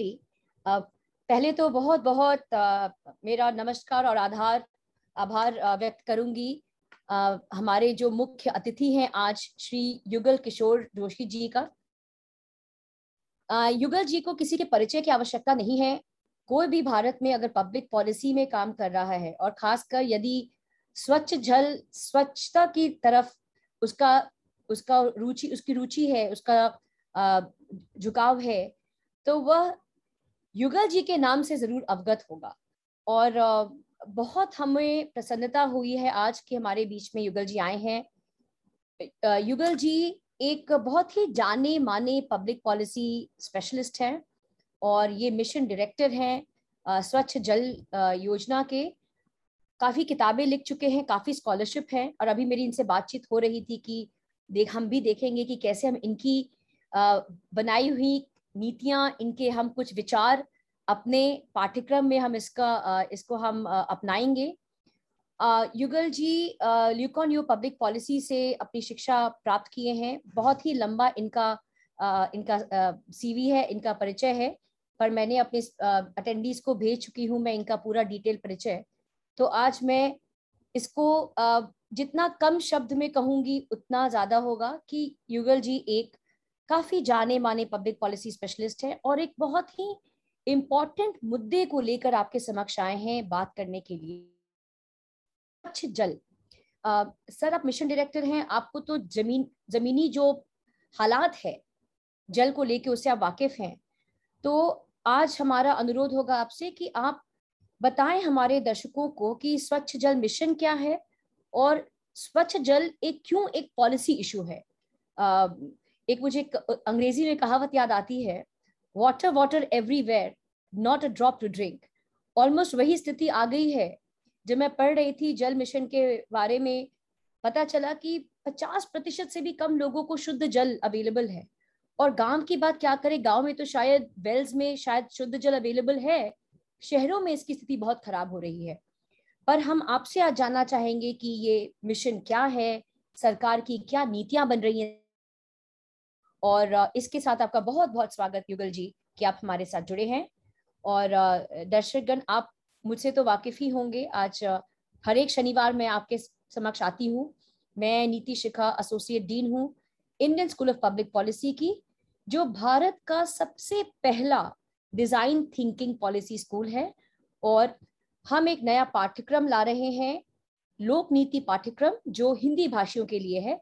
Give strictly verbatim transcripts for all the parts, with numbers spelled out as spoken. पहले तो बहुत बहुत आ, मेरा नमस्कार और आधार आभार व्यक्त करूंगी आ, हमारे जो मुख्य अतिथि हैं आज श्री युगल किशोर जोशी जी का। आ, युगल जी को किसी के परिचय की आवश्यकता नहीं है। कोई भी भारत में अगर पब्लिक पॉलिसी में काम कर रहा है और खासकर यदि स्वच्छ जल स्वच्छता की तरफ उसका उसका रुचि उसकी रुचि है, उसका झुकाव है, तो वह युगल जी के नाम से जरूर अवगत होगा। और बहुत हमें प्रसन्नता हुई है आज के हमारे बीच में युगल जी आए हैं। युगल जी एक बहुत ही जाने माने पब्लिक पॉलिसी स्पेशलिस्ट हैं और ये मिशन डायरेक्टर हैं स्वच्छ जल योजना के। काफ़ी किताबें लिख चुके हैं, काफ़ी स्कॉलरशिप हैं। और अभी मेरी इनसे बातचीत हो रही थी कि देख हम भी देखेंगे कि कैसे हम इनकी बनाई हुई नीतियां, इनके हम कुछ विचार अपने पाठ्यक्रम में हम इसका इसको हम अपनाएंगे। Yugal ji leucon you public policy से अपनी शिक्षा प्राप्त किए हैं। बहुत ही लंबा इनका इनका सीवी है, इनका परिचय है, पर मैंने अपने अटेंडीज को भेज चुकी हूँ मैं इनका पूरा डिटेल परिचय। तो आज मैं इसको जितना कम शब्द में कहूँगी उतना ज़्यादा होगा कि युगल जी एक काफ़ी जाने माने पब्लिक पॉलिसी स्पेशलिस्ट हैं और एक बहुत ही इम्पॉर्टेंट मुद्दे को लेकर आपके समक्ष आए हैं बात करने के लिए, स्वच्छ जल। आ, सर, आप मिशन डायरेक्टर हैं, आपको तो जमीन ज़मीनी जो हालात है जल को लेके उससे आप वाकिफ़ हैं। तो आज हमारा अनुरोध होगा आपसे कि आप बताएं हमारे दर्शकों को कि स्वच्छ जल मिशन क्या है और स्वच्छ जल एक क्यों एक पॉलिसी इशू है। आ, एक मुझे अंग्रेजी में कहावत याद आती है, water water everywhere not a drop to drink. Almost वही स्थिति आ गई है। जब मैं पढ़ रही थी जल मिशन के बारे में, पता चला कि पचास प्रतिशत से भी कम लोगों को शुद्ध जल अवेलेबल है। और गांव की बात क्या करें, गांव में तो शायद वेल्स में शायद शुद्ध जल अवेलेबल है, शहरों में इसकी स्थिति बहुत खराब हो रही है। पर हम आपसे आज जानना चाहेंगे कि ये मिशन क्या है, सरकार की क्या नीतियां बन रही हैं। और इसके साथ आपका बहुत बहुत स्वागत युगल जी कि आप हमारे साथ जुड़े हैं। और दर्शकगण, आप मुझसे तो वाकिफ ही होंगे, आज हर एक शनिवार मैं आपके समक्ष आती हूँ। मैं नीति शिखा एसोसिएट डीन हूँ Indian school of public policy की, जो भारत का सबसे पहला डिज़ाइन थिंकिंग पॉलिसी स्कूल है। और हम एक नया पाठ्यक्रम ला रहे हैं, लोक नीति पाठ्यक्रम, जो हिंदी भाषियों के लिए है।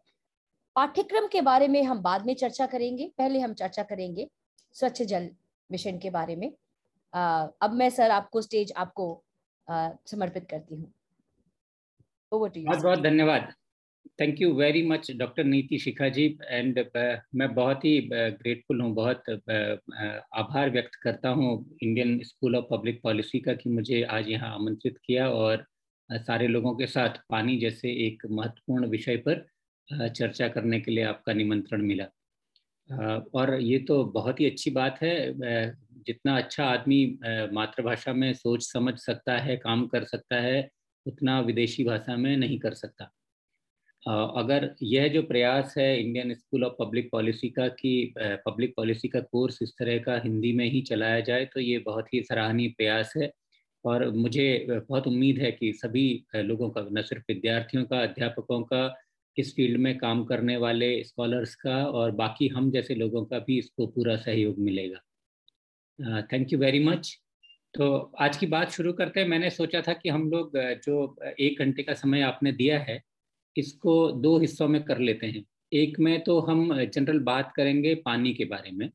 पाठ्यक्रम के बारे में हम बाद में चर्चा करेंगे, पहले हम चर्चा करेंगे स्वच्छ जल मिशन के बारे में। आ, अब मैं सर आपको स्टेज आपको आ, समर्पित करती हूँ। बहुत बहुत धन्यवाद। Thank you very much doctor Niti Shikha ji. And uh, मैं बहुत ही ग्रेटफुल uh, हूँ, बहुत uh, आभार व्यक्त करता हूँ Indian school of public policy का कि मुझे आज यहाँ आमंत्रित किया और uh, सारे लोगों के साथ पानी जैसे एक महत्वपूर्ण विषय पर चर्चा करने के लिए आपका निमंत्रण मिला। और ये तो बहुत ही अच्छी बात है, जितना अच्छा आदमी मातृभाषा में सोच समझ सकता है, काम कर सकता है, उतना विदेशी भाषा में नहीं कर सकता। अगर यह जो प्रयास है Indian school of public policy का कि पब्लिक पॉलिसी का कोर्स इस तरह का हिंदी में ही चलाया जाए, तो ये बहुत ही सराहनीय प्रयास है। और मुझे बहुत उम्मीद है कि सभी लोगों का, न सिर्फ विद्यार्थियों का, अध्यापकों का, इस फील्ड में काम करने वाले स्कॉलर्स का और बाकी हम जैसे लोगों का भी इसको पूरा सहयोग मिलेगा। Thank you very much. तो आज की बात शुरू करते हैं। मैंने सोचा था कि हम लोग जो एक घंटे का समय आपने दिया है इसको दो हिस्सों में कर लेते हैं। एक में तो हम जनरल बात करेंगे पानी के बारे में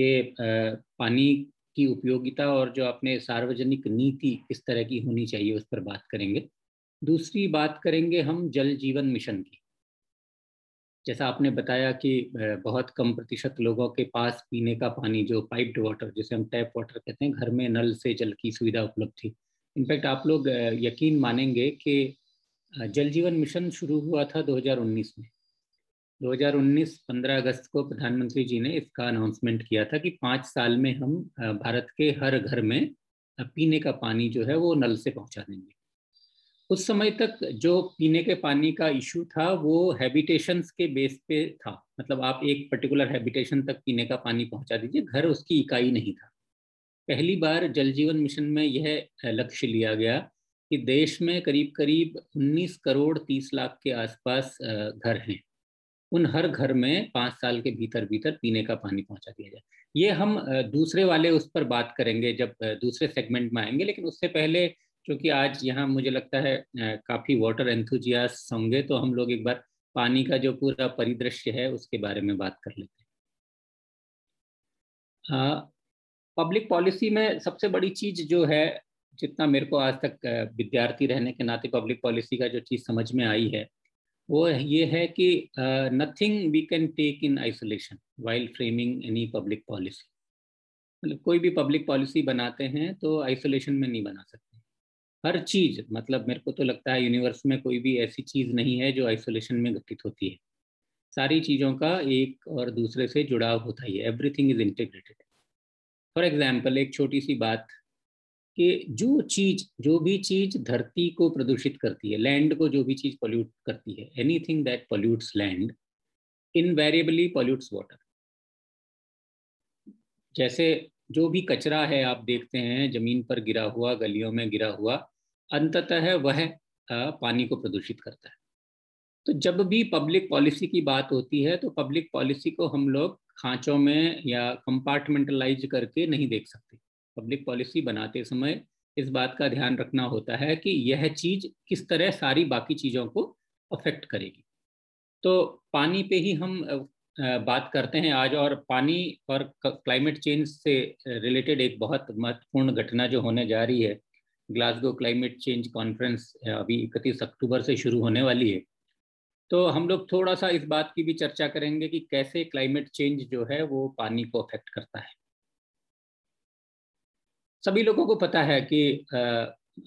कि पानी की उपयोगिता और जो अपने सार्वजनिक नीति किस तरह की होनी चाहिए उस पर बात करेंगे। दूसरी बात करेंगे हम जल जीवन मिशन की। जैसा आपने बताया कि बहुत कम प्रतिशत लोगों के पास पीने का पानी, जो पाइप्ड वाटर जिसे हम टैप वाटर कहते हैं, घर में नल से जल की सुविधा उपलब्ध थी। इनफैक्ट आप लोग यकीन मानेंगे कि जल जीवन मिशन शुरू हुआ था दो हज़ार उन्नीस में। दो हज़ार उन्नीस पंद्रह अगस्त को प्रधानमंत्री जी ने इसका अनाउंसमेंट किया था कि पाँच साल में हम भारत के हर घर में पीने का पानी जो है वो नल से पहुँचा देंगे। उस समय तक जो पीने के पानी का इशू था वो हैबिटेशंस के बेस पे था, मतलब आप एक पर्टिकुलर हैबिटेशन तक पीने का पानी पहुंचा दीजिए, घर उसकी इकाई नहीं था। पहली बार जल जीवन मिशन में यह लक्ष्य लिया गया कि देश में करीब करीब उन्नीस करोड़ तीस लाख के आसपास घर हैं, उन हर घर में पाँच साल के भीतर भीतर पीने का पानी पहुंचा दिया जाए। ये हम दूसरे वाले उस पर बात करेंगे जब दूसरे सेगमेंट में आएंगे, लेकिन उससे पहले क्योंकि आज यहाँ मुझे लगता है काफ़ी वाटर एंथुजियास्ट होंगे, तो हम लोग एक बार पानी का जो पूरा परिदृश्य है उसके बारे में बात कर लेते हैं। पब्लिक पॉलिसी में सबसे बड़ी चीज़ जो है, जितना मेरे को आज तक विद्यार्थी रहने के नाते पब्लिक पॉलिसी का जो चीज़ समझ में आई है वो ये है कि nothing we can take in isolation while framing any public policy. मतलब कोई भी पब्लिक पॉलिसी बनाते हैं तो आइसोलेशन में नहीं बना सकते हर चीज़। मतलब मेरे को तो लगता है यूनिवर्स में कोई भी ऐसी चीज़ नहीं है जो आइसोलेशन में घटित होती है, सारी चीज़ों का एक और दूसरे से जुड़ाव होता ही है, everything is integrated. For example, एक छोटी सी बात कि जो चीज़ जो भी चीज़ धरती को प्रदूषित करती है, लैंड को जो भी चीज़ पॉल्यूट करती है, anything that pollutes land invariably pollutes water. जैसे जो भी कचरा है आप देखते हैं जमीन पर गिरा हुआ, गलियों में गिरा हुआ, अंततः वह पानी को प्रदूषित करता है। तो जब भी पब्लिक पॉलिसी की बात होती है तो पब्लिक पॉलिसी को हम लोग खांचों में या कंपार्टमेंटलाइज करके नहीं देख सकते। पब्लिक पॉलिसी बनाते समय इस बात का ध्यान रखना होता है कि यह चीज़ किस तरह सारी बाकी चीज़ों को अफेक्ट करेगी। तो पानी पे ही हम बात करते हैं आज, और पानी और क्लाइमेट चेंज से रिलेटेड एक बहुत महत्वपूर्ण घटना जो होने जा रही है, ग्लासगो क्लाइमेट चेंज कॉन्फ्रेंस अभी इकतीस अक्टूबर से शुरू होने वाली है। तो हम लोग थोड़ा सा इस बात की भी चर्चा करेंगे कि कैसे क्लाइमेट चेंज जो है वो पानी को अफेक्ट करता है। सभी लोगों को पता है कि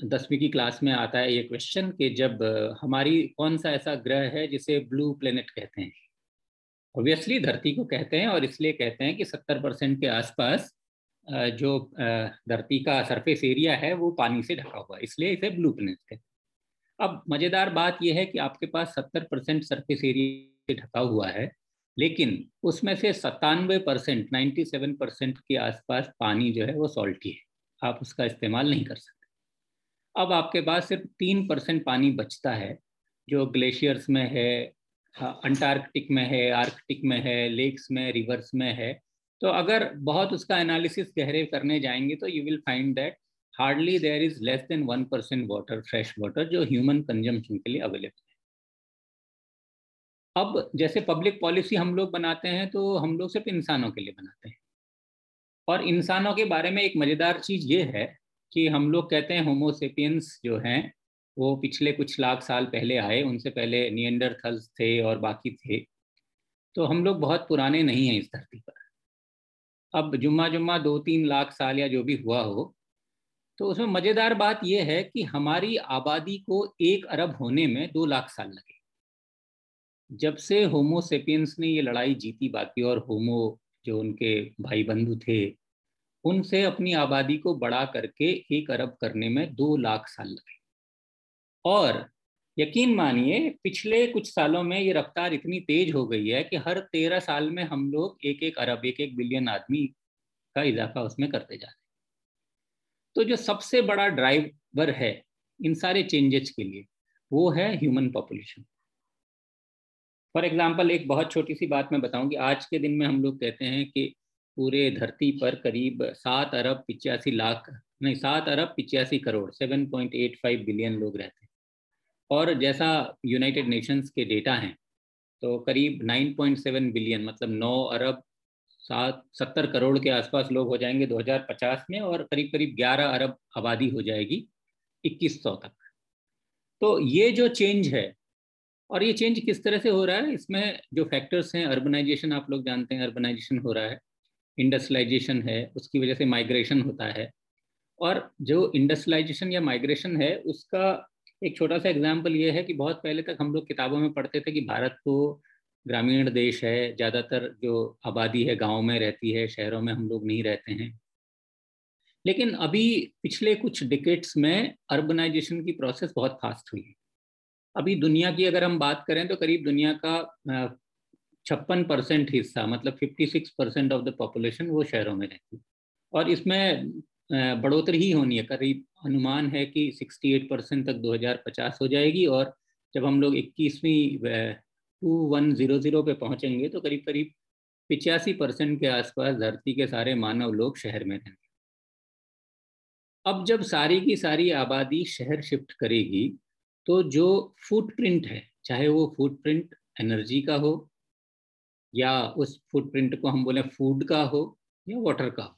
दसवीं की क्लास में आता है ये क्वेश्चन कि जब हमारी कौन सा ऐसा ग्रह है जिसे ब्लू प्लेनेट कहते हैं। ऑब्वियसली धरती को कहते हैं, और इसलिए कहते हैं कि सत्तर परसेंट के आसपास जो धरती का सरफेस एरिया है वो पानी से ढका हुआ है, इसलिए इसे ब्लू प्लेनेट कहते हैं। अब मज़ेदार बात यह है कि आपके पास सत्तर परसेंट सरफेस एरिया से ढका हुआ है, लेकिन उसमें से सत्तानवे परसेंट नाइन्टी सेवन परसेंट के आसपास पानी जो है वो सॉल्टी है, आप उसका इस्तेमाल नहीं कर सकते। अब आपके पास सिर्फ तीन परसेंट पानी बचता है जो ग्लेशियर्स में है, अंटार्कटिक में है, आर्कटिक में है, लेक्स में, रिवर्स में है। तो अगर बहुत उसका एनालिसिस गहरे करने जाएंगे तो you will find that hardly there is less than one percent water, fresh water, जो ह्यूमन कंजम्पशन के लिए अवेलेबल है। अब जैसे पब्लिक पॉलिसी हम लोग बनाते हैं तो हम लोग सिर्फ इंसानों के लिए बनाते हैं, और इंसानों के बारे में एक मज़ेदार चीज़ ये है कि हम लोग कहते हैं होमो सेपियंस जो हैं वो पिछले कुछ लाख साल पहले आए, उनसे पहले नियंडरथल्स थे और बाकी थे, तो हम लोग बहुत पुराने नहीं हैं इस धरती पर। अब जुम्मा जुम्मा दो तीन लाख साल या जो भी हुआ हो, तो उसमें मज़ेदार बात ये है कि हमारी आबादी को एक अरब होने में दो लाख साल लगे। जब से होमो सेपियंस ने ये लड़ाई जीती बाकी और होमो जो उनके भाई बंधु थे उनसे, अपनी आबादी को बढ़ा करके एक अरब करने में दो लाख साल लगे। और यकीन मानिए पिछले कुछ सालों में ये रफ्तार इतनी तेज हो गई है कि हर तेरह साल में हम लोग एक एक अरब, एक एक बिलियन आदमी का इजाफा उसमें करते जा रहे हैं। तो जो सबसे बड़ा ड्राइवर है इन सारे चेंजेस के लिए वो है ह्यूमन पॉपुलेशन। फॉर एग्जाम्पल, एक बहुत छोटी सी बात मैं बताऊं कि आज के दिन में हम लोग कहते हैं कि पूरे धरती पर करीब सात अरब पिचासी लाख नहीं सात अरब पिचासी crore seven point eight five billion लोग रहते हैं, और जैसा यूनाइटेड नेशंस के डेटा हैं तो करीब नाइन पॉइंट सेवन बिलियन मतलब नौ अरब सात सत्तर करोड़ के आसपास लोग हो जाएंगे दो हज़ार पचास में, और करीब करीब ग्यारह अरब आबादी हो जाएगी इक्कीस सौ तक। तो ये जो चेंज है, और ये चेंज किस तरह से हो रहा है, इसमें जो फैक्टर्स हैं, अर्बनाइजेशन, आप लोग जानते हैं अर्बनाइजेशन हो रहा है, इंडस्ट्रियलाइजेशन है, उसकी वजह से माइग्रेशन होता है। और जो इंडस्ट्रियलाइजेशन या माइग्रेशन है उसका एक छोटा सा एग्जांपल ये है कि बहुत पहले तक हम लोग किताबों में पढ़ते थे कि भारत तो ग्रामीण देश है, ज़्यादातर जो आबादी है गाँव में रहती है, शहरों में हम लोग नहीं रहते हैं। लेकिन अभी पिछले कुछ डिकेट्स में अर्बनाइजेशन की प्रोसेस बहुत फास्ट हुई है। अभी दुनिया की अगर हम बात करें तो करीब दुनिया का छप्पन परसेंट हिस्सा मतलब fifty six percent of the population वो शहरों में रहती है, और इसमें बढ़ोतरी ही होनी है। करीब अनुमान है कि अड़सठ परसेंट तक दो हज़ार पचास हो जाएगी, और जब हम लोग इक्कीसवीं इक्कीस हज़ार पे पहुंचेंगे तो करीब करीब पचासी परसेंट के आसपास धरती के सारे मानव लोग शहर में रहेंगे। अब जब सारी की सारी आबादी शहर शिफ्ट करेगी तो जो फुटप्रिंट है, चाहे वो फुटप्रिंट एनर्जी का हो या उस फुटप्रिंट को हम बोले फूड का हो या वाटर का हो,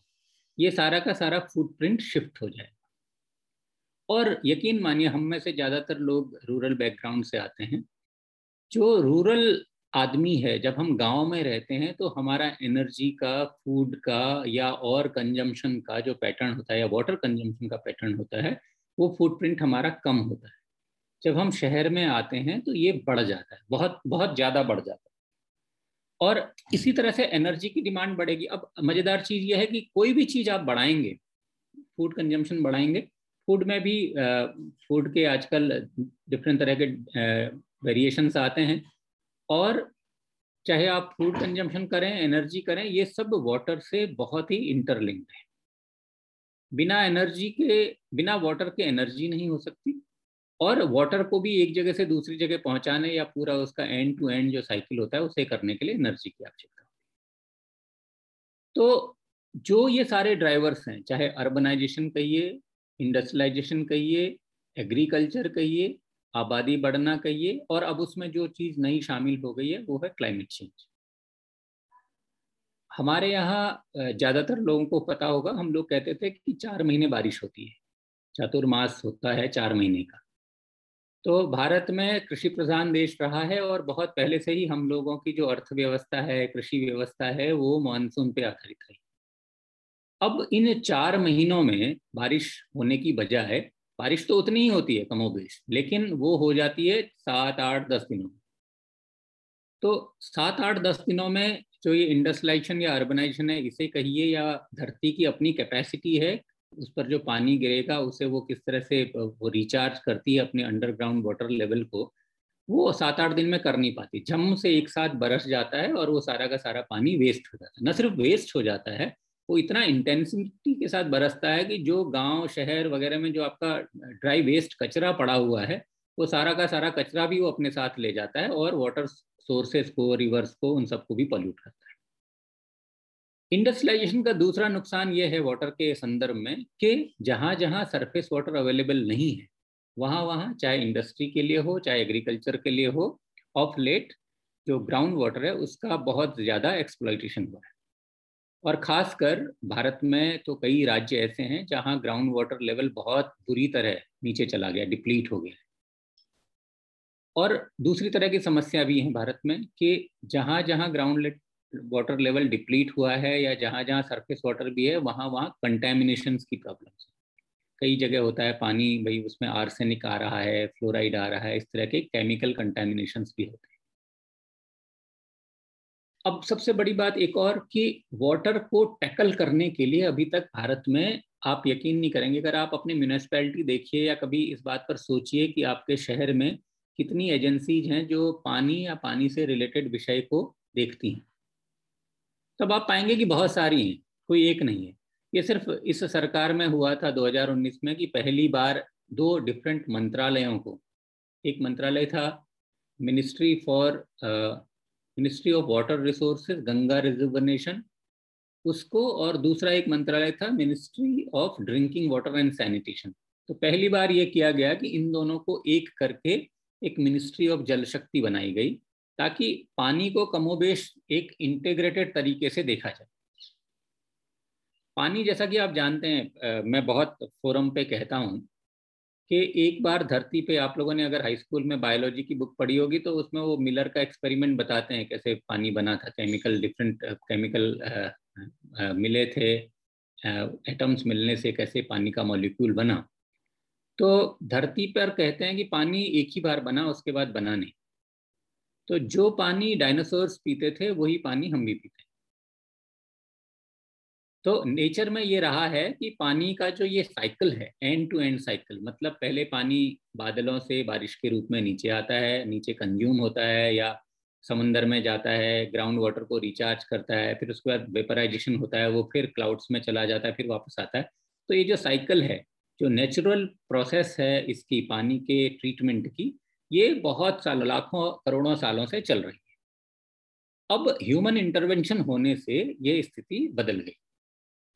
ये सारा का सारा फुटप्रिंट शिफ्ट हो जाएगा। और यकीन मानिए हम में से ज़्यादातर लोग रूरल बैकग्राउंड से आते हैं। जो रूरल आदमी है, जब हम गांव में रहते हैं तो हमारा एनर्जी का, फूड का या और कंजम्पशन का जो पैटर्न होता है या वाटर कंजम्पशन का पैटर्न होता है, वो फुटप्रिंट हमारा कम होता है। जब हम शहर में आते हैं तो ये बढ़ जाता है, बहुत बहुत ज़्यादा बढ़ जाता है। और इसी तरह से एनर्जी की डिमांड बढ़ेगी। अब मज़ेदार चीज़ यह है कि कोई भी चीज़ आप बढ़ाएंगे, फूड कंजम्पशन बढ़ाएंगे, फूड में भी फूड के आजकल डिफरेंट तरह के वेरिएशंस आते हैं, और चाहे आप फूड कंजम्पशन करें, एनर्जी करें, ये सब वाटर से बहुत ही इंटरलिंक्ड है। बिना एनर्जी के, बिना वाटर के एनर्जी नहीं हो सकती, और वाटर को भी एक जगह से दूसरी जगह पहुंचाने या पूरा उसका एंड टू एंड जो साइकिल होता है उसे करने के लिए एनर्जी की आवश्यकता होती है। तो जो ये सारे ड्राइवर्स हैं, चाहे अर्बनाइजेशन कहिए, इंडस्ट्रियलाइजेशन कहिए, एग्रीकल्चर कहिए, आबादी बढ़ना कहिए, और अब उसमें जो चीज़ नई शामिल हो गई है वो है क्लाइमेट चेंज। हमारे यहाँ ज़्यादातर लोगों को पता होगा, हम लोग कहते थे कि चार महीने बारिश होती है, चातुर्मास होता है चार महीने का। तो भारत में कृषि प्रधान देश रहा है, और बहुत पहले से ही हम लोगों की जो अर्थव्यवस्था है, कृषि व्यवस्था है, वो मानसून पे आधारित रही। अब इन चार महीनों में बारिश होने की बजाय, बारिश तो उतनी ही होती है कमोबेश, लेकिन वो हो जाती है सात आठ दस दिनों में। तो सात आठ दस दिनों में जो ये इंडस्ट्रियलाइजेशन या अर्बनाइजेशन है, इसे कहिए, या धरती की अपनी कैपेसिटी है, उस पर जो पानी गिरेगा उसे वो किस तरह से वो रिचार्ज करती है अपने अंडरग्राउंड वाटर लेवल को, वो सात आठ दिन में कर नहीं पाती। झम से एक साथ बरस जाता है और वो सारा का सारा पानी वेस्ट हो जाता है। न सिर्फ वेस्ट हो जाता है, वो इतना इंटेंसिटी के साथ बरसता है कि जो गांव शहर वगैरह में जो आपका ड्राई वेस्ट कचरा पड़ा हुआ है, वो सारा का सारा कचरा भी वो अपने साथ ले जाता है, और वाटर सोर्सेज को, रिवर्स को, उन सबको भी पॉल्यूट करता है। इंडस्ट्रियलाइजेशन का दूसरा नुकसान ये है वाटर के संदर्भ में कि जहाँ जहाँ सरफेस वाटर अवेलेबल नहीं है, वहाँ वहाँ, चाहे इंडस्ट्री के लिए हो, चाहे एग्रीकल्चर के लिए हो, ऑफ लेट जो ग्राउंड वाटर है उसका बहुत ज़्यादा एक्सप्लॉयटेशन हुआ है। और ख़ासकर भारत में तो कई राज्य ऐसे हैं जहाँ ग्राउंड वाटर लेवल बहुत बुरी तरह नीचे चला गया, डिप्लीट हो गया है। और दूसरी तरह की समस्या भी है भारत में कि जहाँ जहाँ ग्राउंड वाटर लेवल डिप्लीट हुआ है या जहाँ जहाँ सरफेस वाटर भी है, वहाँ वहाँ कंटेमिनेशन की प्रॉब्लम्स। कई जगह होता है पानी, भाई उसमें आर्सेनिक आ रहा है, फ्लोराइड आ रहा है, इस तरह के केमिकल कंटेमिनेशन भी होते हैं। अब सबसे बड़ी बात एक और कि वाटर को टैकल करने के लिए अभी तक भारत में, आप यकीन नहीं करेंगे, अगर आप अपनी म्यूनिसिपैलिटी देखिए या कभी इस बात पर सोचिए कि आपके शहर में कितनी एजेंसीज हैं जो पानी या पानी से रिलेटेड विषय को देखती हैं, तब आप पाएंगे कि बहुत सारी हैं, कोई एक नहीं है। ये सिर्फ इस सरकार में हुआ था दो हज़ार उन्नीस में कि पहली बार दो डिफरेंट मंत्रालयों को, एक मंत्रालय था ministry for ministry of water resources, Ganga rejuvenation उसको, और दूसरा एक मंत्रालय था ministry of drinking water and sanitation. तो पहली बार ये किया गया कि इन दोनों को एक करके एक मिनिस्ट्री ऑफ जल शक्ति बनाई गई, ताकि पानी को कमोबेश एक इंटीग्रेटेड तरीके से देखा जाए। पानी, जैसा कि आप जानते हैं, मैं बहुत फोरम पे कहता हूँ कि एक बार धरती पे, आप लोगों ने अगर हाई स्कूल में बायोलॉजी की बुक पढ़ी होगी तो उसमें वो मिलर का एक्सपेरिमेंट बताते हैं कैसे पानी बना था, केमिकल डिफरेंट केमिकल आ, आ, मिले थे, एटम्स मिलने से कैसे पानी का मॉलिक्यूल बना। तो धरती पर कहते हैं कि पानी एक ही बार बना, उसके बाद बना नहीं। तो जो पानी डायनासोर्स पीते थे वही पानी हम भी पीते हैं। तो नेचर में ये रहा है कि पानी का जो ये साइकिल है, एंड टू एंड साइकिल, मतलब पहले पानी बादलों से बारिश के रूप में नीचे आता है, नीचे कंज्यूम होता है या समंदर में जाता है, ग्राउंड वाटर को रिचार्ज करता है, फिर उसके बाद वेपराइजेशन होता है, वो फिर क्लाउड्स में चला जाता है, फिर वापस आता है। तो ये जो साइकिल है, जो नेचुरल प्रोसेस है इसकी, पानी के ट्रीटमेंट की, ये बहुत सालों, लाखों करोड़ों सालों से चल रही है। अब ह्यूमन इंटरवेंशन होने से ये स्थिति बदल गई।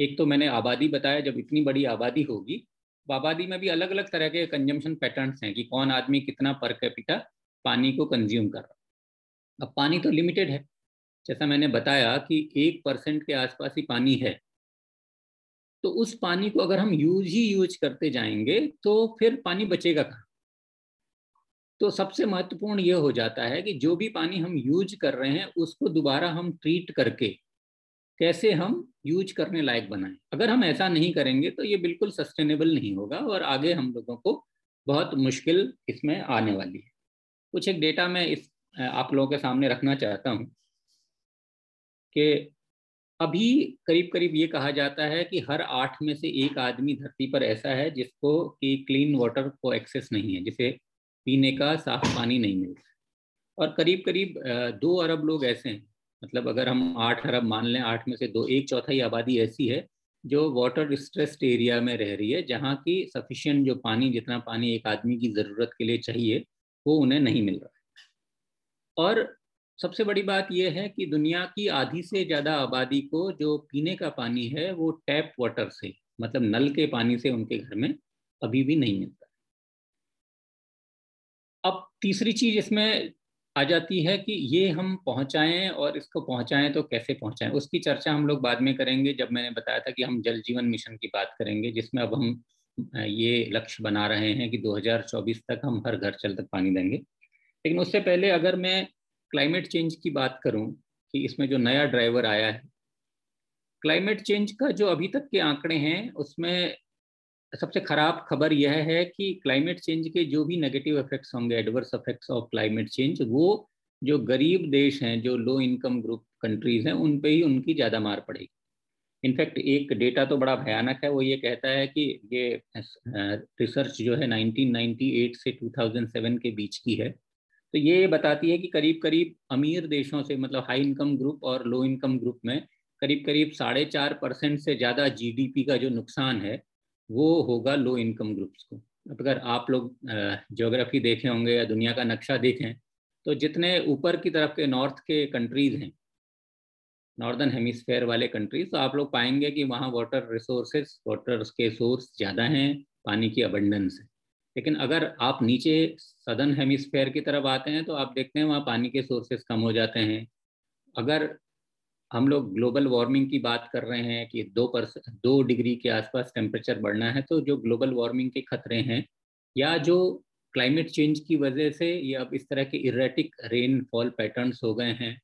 एक तो मैंने आबादी बताया, जब इतनी बड़ी आबादी होगी, आबादी में भी अलग अलग तरह के कंजम्पशन पैटर्न्स हैं कि कौन आदमी कितना पर कैपिटा पानी को कंज्यूम कर रहा। अब पानी तो लिमिटेड है, जैसा मैंने बताया कि एक परसेंट के आसपास ही पानी है, तो उस पानी को अगर हम यूज ही यूज करते जाएंगे तो फिर पानी बचेगा कहाँ? तो सबसे महत्वपूर्ण ये हो जाता है कि जो भी पानी हम यूज कर रहे हैं उसको दोबारा हम ट्रीट करके कैसे हम यूज करने लायक बनाएं। अगर हम ऐसा नहीं करेंगे तो ये बिल्कुल सस्टेनेबल नहीं होगा और आगे हम लोगों को बहुत मुश्किल इसमें आने वाली है। कुछ एक डेटा मैं इस आप लोगों के सामने रखना चाहता हूँ कि अभी करीब करीब ये कहा जाता है कि हर आठ में से एक आदमी धरती पर ऐसा है जिसको कि क्लीन वाटर को एक्सेस नहीं है, जिसे पीने का साफ पानी नहीं मिलता, और करीब करीब दो अरब लोग ऐसे हैं, मतलब अगर हम आठ अरब मान लें, आठ में से दो, एक चौथाई आबादी ऐसी है जो वाटर स्ट्रेस्ड एरिया में रह रही है, जहाँ की सफिशिएंट जो पानी, जितना पानी एक आदमी की ज़रूरत के लिए चाहिए वो उन्हें नहीं मिल रहा है। और सबसे बड़ी बात यह है कि दुनिया की आधी से ज़्यादा आबादी को जो पीने का पानी है वो टैप वाटर से, मतलब नल के पानी से उनके घर में अभी भी नहीं मिलता। अब तीसरी चीज़ इसमें आ जाती है कि ये हम पहुंचाएं, और इसको पहुंचाएं तो कैसे पहुंचाएं, उसकी चर्चा हम लोग बाद में करेंगे जब मैंने बताया था कि हम जल जीवन मिशन की बात करेंगे, जिसमें अब हम ये लक्ष्य बना रहे हैं कि दो हज़ार चौबीस तक हम हर घर चल तक पानी देंगे। लेकिन उससे पहले अगर मैं क्लाइमेट चेंज की बात करूं कि इसमें जो नया ड्राइवर आया है, क्लाइमेट चेंज का जो अभी तक के आंकड़े हैं उसमें सबसे खराब खबर यह है कि क्लाइमेट चेंज के जो भी नेगेटिव इफेक्ट्स होंगे, adverse effects of climate change, वो जो गरीब देश हैं, जो लो इनकम ग्रुप कंट्रीज हैं, उन पे ही उनकी ज़्यादा मार पड़ेगी। इनफैक्ट एक डेटा तो बड़ा भयानक है, वो ये कहता है कि ये रिसर्च जो है नाइनटीन नाइंटी एट से दो हज़ार सात के बीच की है, तो ये बताती है कि करीब करीब अमीर देशों से, मतलब हाई इनकम ग्रुप और लो इनकम ग्रुप में, करीब करीब साढ़े चार परसेंट से ज़्यादा जी डी पी का जो नुकसान है वो होगा लो इनकम ग्रुप्स को। अगर आप लोग ज्योग्राफी देखे होंगे या दुनिया का नक्शा देखें तो जितने ऊपर की तरफ के नॉर्थ के कंट्रीज़ हैं, नॉर्दर्न हेमिस्फेयर वाले कंट्रीज, तो आप लोग पाएंगे कि वहाँ वाटर रिसोर्सेस, वाटर के सोर्स ज़्यादा हैं, पानी की अबंडेंस है। लेकिन अगर आप नीचे सदर्न हेमिस्फेयर की तरफ आते हैं तो आप देखते हैं वहाँ पानी के सोर्सेस कम हो जाते हैं। अगर हम लोग ग्लोबल वार्मिंग की बात कर रहे हैं कि दो परसेंट दो डिग्री के आसपास टेम्परेचर बढ़ना है, तो जो ग्लोबल वार्मिंग के खतरे हैं या जो क्लाइमेट चेंज की वजह से ये अब इस तरह के इरेटिक रेनफॉल पैटर्न्स हो गए हैं।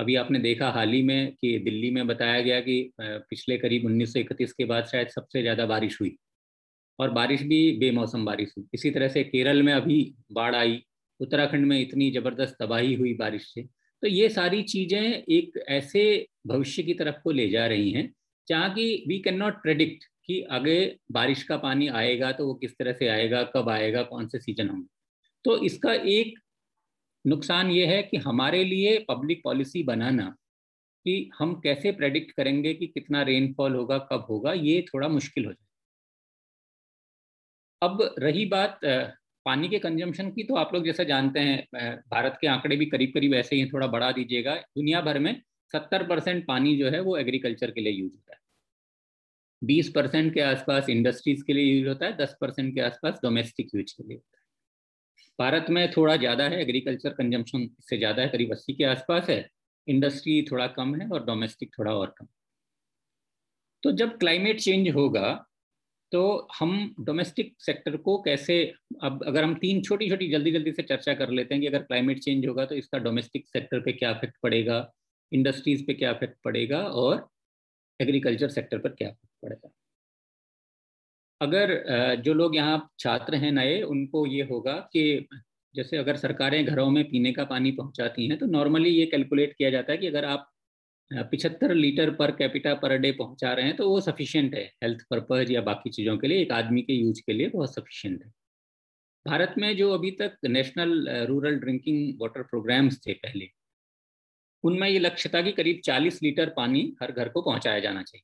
अभी आपने देखा हाल ही में कि दिल्ली में बताया गया कि पिछले करीब उन्नीस सौ इकतीस के बाद शायद सबसे ज़्यादा बारिश हुई, और बारिश भी बेमौसम बारिश हुई। इसी तरह से केरल में अभी बाढ़ आई, उत्तराखंड में इतनी ज़बरदस्त तबाही हुई बारिश से। तो ये सारी चीज़ें एक ऐसे भविष्य की तरफ को ले जा रही हैं जहाँ की वी कैन नॉट प्रेडिक्ट कि आगे बारिश का पानी आएगा तो वो किस तरह से आएगा, कब आएगा, कौन से सीजन होंगे। तो इसका एक नुकसान ये है कि हमारे लिए पब्लिक पॉलिसी बनाना कि हम कैसे प्रेडिक्ट करेंगे कि कितना रेनफॉल होगा, कब होगा, ये थोड़ा मुश्किल हो जाए। अब रही बात पानी के कंजम्पशन की, तो आप लोग जैसा जानते हैं भारत के आंकड़े भी करीब करीब ऐसे ही हैं, थोड़ा बढ़ा दीजिएगा। दुनिया भर में सत्तर परसेंट पानी जो है वो एग्रीकल्चर के लिए यूज होता है, बीस परसेंट के आसपास इंडस्ट्रीज के लिए यूज होता है, दस परसेंट के आसपास डोमेस्टिक यूज के लिए होता है। भारत में थोड़ा ज़्यादा है, एग्रीकल्चर कंजम्पशन इससे ज़्यादा है, करीब अस्सी के आसपास है, इंडस्ट्री थोड़ा कम है और डोमेस्टिक थोड़ा और कम। तो जब क्लाइमेट चेंज होगा तो हम डोमेस्टिक सेक्टर को कैसे, अब अगर हम तीन छोटी छोटी जल्दी जल्दी से चर्चा कर लेते हैं कि अगर क्लाइमेट चेंज होगा तो इसका डोमेस्टिक सेक्टर पे क्या इफेक्ट पड़ेगा, इंडस्ट्रीज पे क्या इफेक्ट पड़ेगा और एग्रीकल्चर सेक्टर पर क्या इफेक्ट पड़ेगा। अगर जो लोग यहाँ छात्र हैं नए, उनको ये होगा कि जैसे अगर सरकारें घरों में पीने का पानी पहुँचाती हैं तो नॉर्मली ये कैलकुलेट किया जाता है कि अगर आप पचहत्तर litre per capita per day पहुंचा रहे हैं तो वो सफिशिएंट है हेल्थ पर्पज या बाकी चीज़ों के लिए, एक आदमी के यूज के लिए बहुत सफिशिएंट है। भारत में जो अभी तक national rural drinking water programmes थे पहले, उनमें ये लक्ष्य था कि करीब चालीस लीटर पानी हर घर को पहुंचाया जाना चाहिए।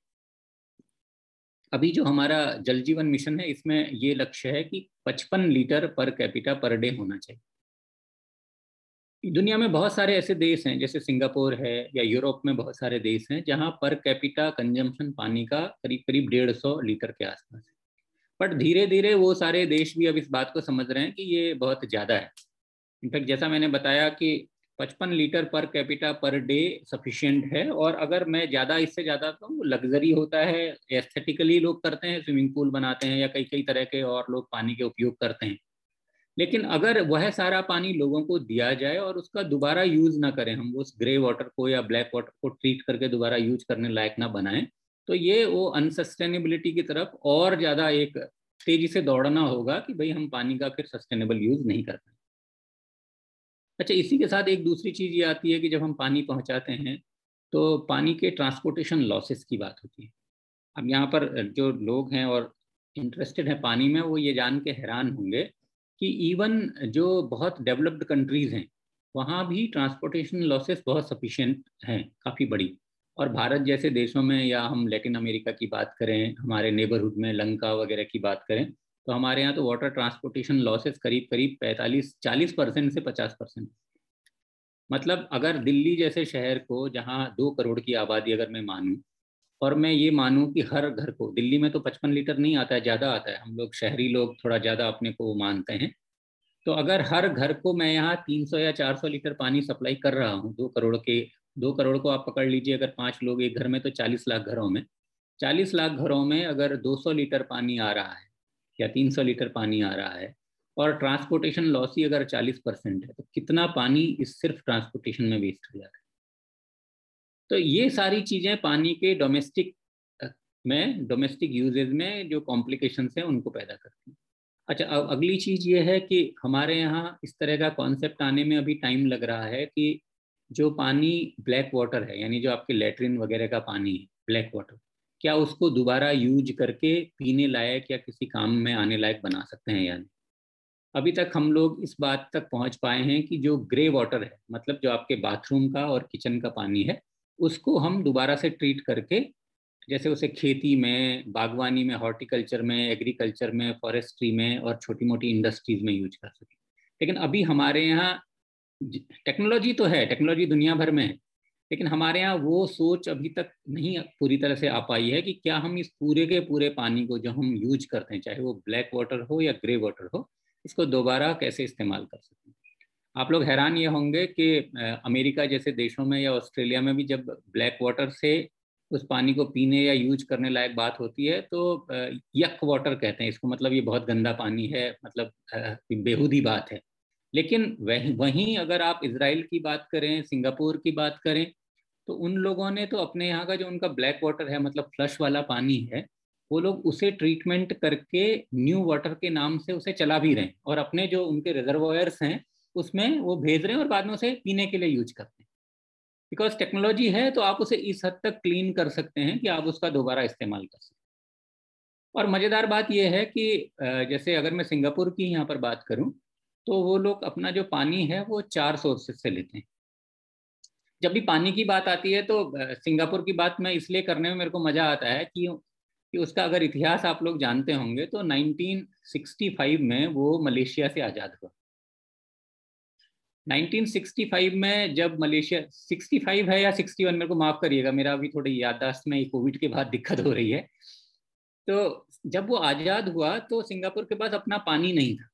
अभी जो हमारा जल जीवन मिशन है इसमें ये लक्ष्य है कि पचपन litre per capita per day होना चाहिए। दुनिया में बहुत सारे ऐसे देश हैं जैसे सिंगापुर है या यूरोप में बहुत सारे देश हैं जहां पर कैपिटा कंजम्पशन पानी का करीब करीब डेढ़ सौ लीटर के आसपास है, बट धीरे धीरे वो सारे देश भी अब इस बात को समझ रहे हैं कि ये बहुत ज़्यादा है। इनफैक्ट जैसा मैंने बताया कि पचपन litre per capita per day sufficient है, और अगर मैं ज़्यादा इससे ज़्यादा तो लग्जरी होता है, एस्थेटिकली लोग करते हैं, स्विमिंग पूल बनाते हैं या कई कई तरह के और लोग पानी के उपयोग करते हैं। लेकिन अगर वह सारा पानी लोगों को दिया जाए और उसका दोबारा यूज़ ना करें, हम उस ग्रे वाटर को या ब्लैक वाटर को ट्रीट करके दोबारा यूज करने लायक ना बनाएं, तो ये वो अनसस्टेनेबिलिटी की तरफ और ज़्यादा एक तेजी से दौड़ना होगा कि भाई हम पानी का फिर सस्टेनेबल यूज़ नहीं कर पाए। अच्छा, इसी के साथ एक दूसरी चीज़ ये आती है कि जब हम पानी पहुंचाते हैं तो पानी के ट्रांसपोर्टेशन लॉसेस की बात होती है। अब यहाँ पर जो लोग हैं और इंटरेस्टेड हैं पानी में, वो ये जान के हैरान होंगे कि इवन जो बहुत डेवलप्ड कंट्रीज़ हैं वहाँ भी ट्रांसपोर्टेशन लॉसेस बहुत सफिशिएंट हैं, काफ़ी बड़ी। और भारत जैसे देशों में, या हम लैटिन अमेरिका की बात करें, हमारे नेबरहुड में लंका वगैरह की बात करें, तो हमारे यहाँ तो वाटर ट्रांसपोर्टेशन लॉसेस करीब करीब पैंतालीस चालीस परसेंट से पचास परसेंट। मतलब अगर दिल्ली जैसे शहर को, जहाँ दो करोड़ की आबादी, अगर मैं मानूं और मैं ये मानूं कि हर घर को, दिल्ली में तो पचपन लीटर नहीं आता है, ज़्यादा आता है, हम लोग शहरी लोग थोड़ा ज़्यादा अपने को मानते हैं, तो अगर हर घर को मैं यहाँ तीन सौ या चार सौ लीटर पानी सप्लाई कर रहा हूँ, दो करोड़ के दो करोड़ को आप पकड़ लीजिए, अगर पाँच लोग एक घर में तो चालीस लाख घरों में, चालीस लाख घरों में अगर दो सौ लीटर पानी आ रहा है या तीन सौ लीटर पानी आ रहा है और ट्रांसपोर्टेशन लॉस ही अगर चालीस परसेंट है, तो कितना पानी इस सिर्फ ट्रांसपोर्टेशन में वेस्ट हो जा रहा है। तो ये सारी चीज़ें पानी के डोमेस्टिक में, डोमेस्टिक यूजेज में जो कॉम्प्लिकेशंस हैं उनको पैदा करती हैं। अच्छा, अब अगली चीज़ ये है कि हमारे यहाँ इस तरह का कॉन्सेप्ट आने में अभी टाइम लग रहा है कि जो पानी ब्लैक वाटर है, यानी जो आपके लेटरिन वगैरह का पानी है, ब्लैक वाटर, क्या उसको दोबारा यूज करके पीने लायक या किसी काम में आने लायक बना सकते हैं। यानी अभी तक हम लोग इस बात तक पहुंच पाए हैं कि जो ग्रे वाटर है, मतलब जो आपके बाथरूम का और किचन का पानी है, उसको हम दोबारा से ट्रीट करके, जैसे उसे खेती में, बागवानी में, हॉर्टिकल्चर में, एग्रीकल्चर में, फॉरेस्ट्री में और छोटी मोटी इंडस्ट्रीज में यूज कर सकें। लेकिन अभी हमारे यहाँ टेक्नोलॉजी तो है, टेक्नोलॉजी दुनिया भर में है, लेकिन हमारे यहाँ वो सोच अभी तक नहीं पूरी तरह से आ पाई है कि क्या हम इस पूरे के पूरे पानी को जो हम यूज करते हैं, चाहे वो ब्लैक वाटर हो या ग्रे वाटर हो, इसको दोबारा कैसे इस्तेमाल कर सकते हैं। आप लोग हैरान ये होंगे कि अमेरिका जैसे देशों में या ऑस्ट्रेलिया में भी जब ब्लैक वाटर से उस पानी को पीने या यूज करने लायक बात होती है तो यक वाटर कहते हैं इसको, मतलब ये बहुत गंदा पानी है, मतलब बेहूदी बात है। लेकिन वह वहीं अगर आप इसराइल की बात करें, सिंगापुर की बात करें, तो उन लोगों ने तो अपने यहाँ का जो उनका ब्लैक वाटर है, मतलब फ्लश वाला पानी है, वो लोग उसे ट्रीटमेंट करके न्यू वाटर के नाम से उसे चला भी रहे हैं और अपने जो उनके रिजर्वोयर्स हैं उसमें वो भेज रहे हैं और बाद में उसे पीने के लिए यूज करते हैं। बिकॉज टेक्नोलॉजी है तो आप उसे इस हद तक क्लीन कर सकते हैं कि आप उसका दोबारा इस्तेमाल कर सकते हैं। और मज़ेदार बात यह है कि जैसे अगर मैं सिंगापुर की यहाँ पर बात करूँ तो वो लोग अपना जो पानी है वो चार सोर्सेस से लेते हैं। जब भी पानी की बात आती है तो सिंगापुर की बात मैं इसलिए करने में मेरे को मज़ा आता है कि कि उसका अगर इतिहास आप लोग जानते होंगे तो उन्नीस सौ पैंसठ में वो मलेशिया से आज़ाद हुआ। उन्नीस सौ पैंसठ में जब मलेशिया, पैंसठ है या इकसठ, मेरे को माफ़ करिएगा, मेरा अभी थोड़ी याददाश्त में कोविड के बाद दिक्कत हो रही है। तो जब वो आज़ाद हुआ तो सिंगापुर के पास अपना पानी नहीं था,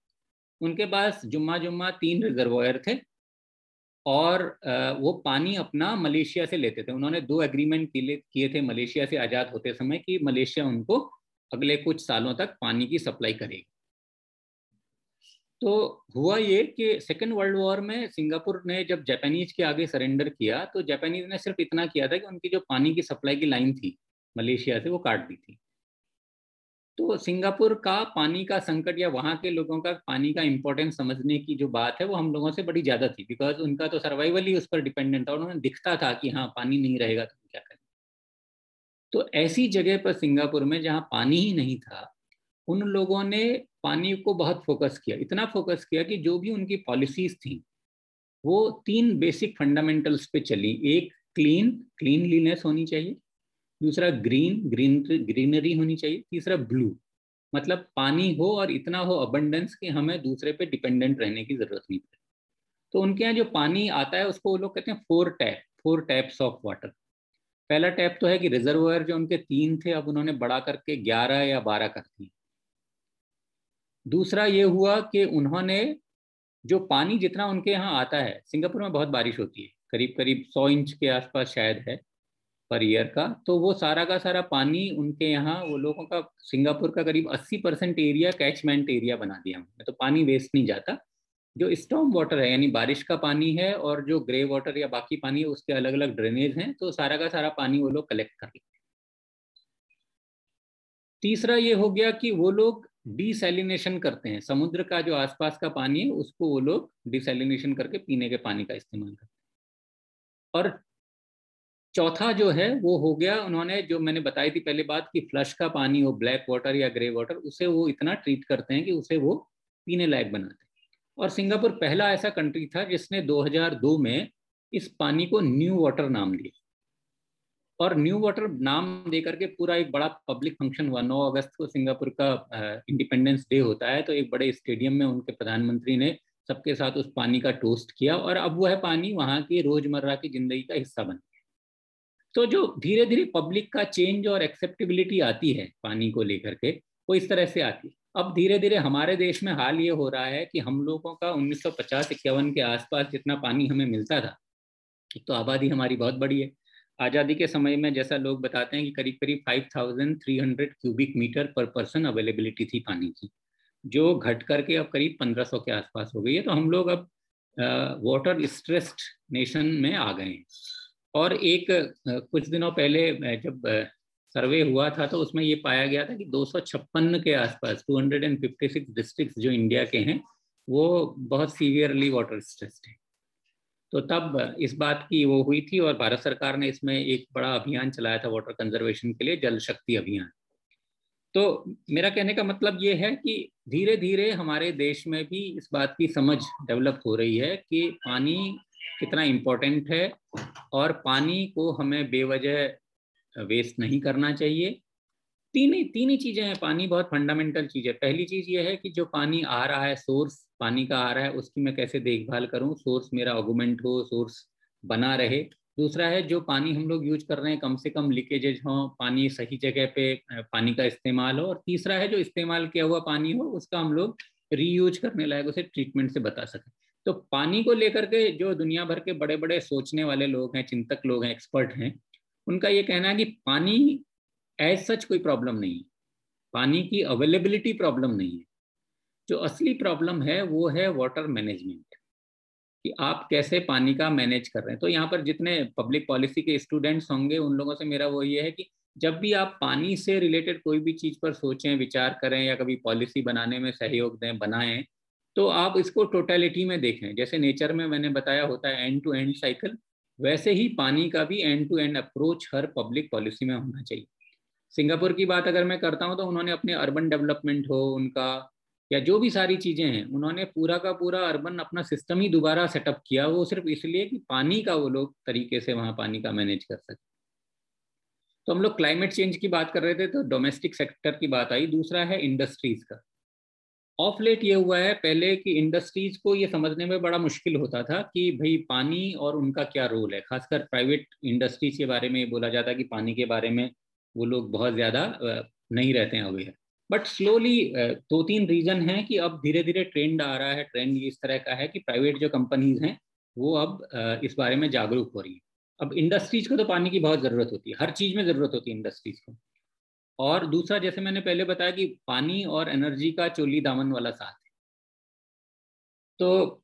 उनके पास जुम्मा जुम्मा तीन रिजर्वोयर थे और वो पानी अपना मलेशिया से लेते थे। उन्होंने दो एग्रीमेंट किए थे मलेशिया से आज़ाद होते समय कि मलेशिया उनको अगले कुछ सालों तक पानी की सप्लाई करेगी। तो हुआ ये कि सेकेंड वर्ल्ड वॉर में सिंगापुर ने जब जापानीज के आगे सरेंडर किया तो जापानीज ने सिर्फ इतना किया था कि उनकी जो पानी की सप्लाई की लाइन थी मलेशिया से, वो काट दी थी। तो सिंगापुर का पानी का संकट या वहाँ के लोगों का पानी का इम्पोर्टेंस समझने की जो बात है वो हम लोगों से बड़ी ज़्यादा थी, बिकॉज उनका तो सर्वाइवल ही उस पर डिपेंडेंट था। उन्होंने दिखता था कि हाँ, पानी नहीं रहेगा तो क्या करें। तो ऐसी जगह पर सिंगापुर में जहाँ पानी ही नहीं था, उन लोगों ने पानी को बहुत फोकस किया, इतना फोकस किया कि जो भी उनकी पॉलिसीज़ थी वो तीन बेसिक फंडामेंटल्स पे चली। एक, क्लीन क्लीनलीनेस होनी चाहिए। दूसरा ग्रीन ग्रीन ग्रीनरी होनी चाहिए, तीसरा ब्लू मतलब पानी हो और इतना हो अबंडेंस कि हमें दूसरे पे डिपेंडेंट रहने की जरूरत नहीं पड़े। तो उनके यहाँ जो पानी आता है उसको वो लोग कहते हैं four tap four taps of water. पहला टैप तो है कि रिजर्वायर जो उनके तीन थे अब उन्होंने बड़ा करके ग्यारह या बारह कर दिए। दूसरा ये हुआ कि उन्होंने जो पानी जितना उनके यहाँ आता है, सिंगापुर में बहुत बारिश होती है, करीब करीब सौ इंच के आसपास शायद है पर ईयर का, तो वो सारा का सारा पानी उनके यहाँ वो लोगों का सिंगापुर का करीब अस्सी परसेंट एरिया कैचमेंट एरिया बना दिया हमने। तो पानी वेस्ट नहीं जाता, जो स्टॉर्म वाटर है यानी बारिश का पानी है और जो ग्रे वाटर या बाकी पानी है उसके अलग अलग ड्रेनेज हैं, तो सारा का सारा पानी वो लोग कलेक्ट कर लेते हैं। तीसरा ये हो गया कि वो लोग डिसैलिनेशन करते हैं, समुद्र का जो आसपास का पानी है उसको वो लोग डिसैलिनेशन करके पीने के पानी का इस्तेमाल करते हैं। और चौथा जो है वो हो गया उन्होंने जो मैंने बताई थी पहले बात कि फ्लश का पानी हो ब्लैक वाटर या ग्रे वाटर उसे वो इतना ट्रीट करते हैं कि उसे वो पीने लायक बनाते हैं। और सिंगापुर पहला ऐसा कंट्री था जिसने दो हज़ार दो में इस पानी को न्यू वाटर नाम दिया, और न्यू वाटर नाम देकर के पूरा एक बड़ा पब्लिक फंक्शन हुआ। नौ अगस्त को सिंगापुर का इंडिपेंडेंस डे होता है, तो एक बड़े स्टेडियम में उनके प्रधानमंत्री ने सबके साथ उस पानी का टोस्ट किया और अब वह पानी वहाँ की रोजमर्रा की जिंदगी का हिस्सा बन गया। तो जो धीरे धीरे पब्लिक का चेंज और एक्सेप्टेबिलिटी आती है पानी को लेकर के वो इस तरह से आती है। अब धीरे धीरे हमारे देश में हाल ये हो रहा है कि हम लोगों का उन्नीस सौ पचास इक्यावन के आसपास जितना पानी हमें मिलता था, एक तो आबादी हमारी बहुत बड़ी है, आज़ादी के समय में जैसा लोग बताते हैं कि करीब करीब पाँच हज़ार तीन सौ क्यूबिक मीटर पर पर्सन अवेलेबिलिटी थी पानी की, जो घट करके अब करीब पंद्रह सौ के आसपास हो गई है। तो हम लोग अब वाटर स्ट्रेस्ड नेशन में आ गए हैं। और एक आ, कुछ दिनों पहले जब आ, सर्वे हुआ था तो उसमें ये पाया गया था कि दो सौ छप्पन के आसपास दो सौ छप्पन डिस्ट्रिक्ट्स जो इंडिया के हैं वो बहुत सीवियरली वाटर स्ट्रेस्ड हैं। तो तब इस बात की वो हुई थी और भारत सरकार ने इसमें एक बड़ा अभियान चलाया था वाटर कंजर्वेशन के लिए, जल शक्ति अभियान। तो मेरा कहने का मतलब ये है कि धीरे धीरे हमारे देश में भी इस बात की समझ डेवलप हो रही है कि पानी कितना इम्पोर्टेंट है और पानी को हमें बेवजह वेस्ट नहीं करना चाहिए। तीन ही तीन ही चीज़ें हैं, पानी बहुत फंडामेंटल चीज़ है। पहली चीज़ ये है कि जो पानी आ रहा है, सोर्स पानी का आ रहा है, उसकी मैं कैसे देखभाल करूं, सोर्स मेरा ऑगुमेंट हो, सोर्स बना रहे। दूसरा है जो पानी हम लोग यूज कर रहे हैं कम से कम लीकेजेज हो, पानी सही जगह पे पानी का इस्तेमाल हो। और तीसरा है जो इस्तेमाल किया हुआ पानी हो उसका हम लोग रीयूज करने लायक उसे ट्रीटमेंट से बता सकें। तो पानी को लेकर के जो दुनिया भर के बड़े बड़े सोचने वाले लोग हैं, चिंतक लोग हैं, एक्सपर्ट हैं, उनका ये कहना है कि पानी एज सच कोई प्रॉब्लम नहीं है, पानी की अवेलेबिलिटी प्रॉब्लम नहीं है। जो असली प्रॉब्लम है वो है वाटर मैनेजमेंट, कि आप कैसे पानी का मैनेज कर रहे हैं। तो यहाँ पर जितने पब्लिक पॉलिसी के स्टूडेंट्स होंगे उन लोगों से मेरा वो ये है कि जब भी आप पानी से रिलेटेड कोई भी चीज़ पर सोचें, विचार करें या कभी पॉलिसी बनाने में सहयोग दें, बनाएं, तो आप इसको टोटलिटी में देखें। जैसे नेचर में मैंने बताया होता है एंड टू एंड साइकिल, वैसे ही पानी का भी एंड टू एंड अप्रोच हर पब्लिक पॉलिसी में होना चाहिए। सिंगापुर की बात अगर मैं करता हूँ तो उन्होंने अपने अर्बन डेवलपमेंट हो उनका या जो भी सारी चीज़ें हैं, उन्होंने पूरा का पूरा अर्बन अपना सिस्टम ही दोबारा सेटअप किया, वो सिर्फ इसलिए कि पानी का वो लोग तरीके से वहाँ पानी का मैनेज कर सकें। तो हम लोग क्लाइमेट चेंज की बात कर रहे थे, तो डोमेस्टिक सेक्टर की बात आई। दूसरा है इंडस्ट्रीज़ का। ऑफ लेट ये हुआ है पहले कि इंडस्ट्रीज़ को ये समझने में बड़ा मुश्किल होता था कि भाई पानी और उनका क्या रोल है। खासकर प्राइवेट इंडस्ट्रीज़ के बारे में बोला जाता कि पानी के बारे में वो लोग बहुत ज़्यादा नहीं रहते हैं अवेयर। बट स्लोली दो तीन रीजन हैं कि अब धीरे धीरे ट्रेंड आ रहा है, ट्रेंड इस तरह का है कि प्राइवेट जो कंपनीज हैं वो अब इस बारे में जागरूक हो रही है। अब इंडस्ट्रीज़ को तो पानी की बहुत ज़रूरत होती है, हर चीज़ में ज़रूरत होती है इंडस्ट्रीज़ को। और दूसरा जैसे मैंने पहले बताया कि पानी और एनर्जी का चोली दामन वाला साथ है, तो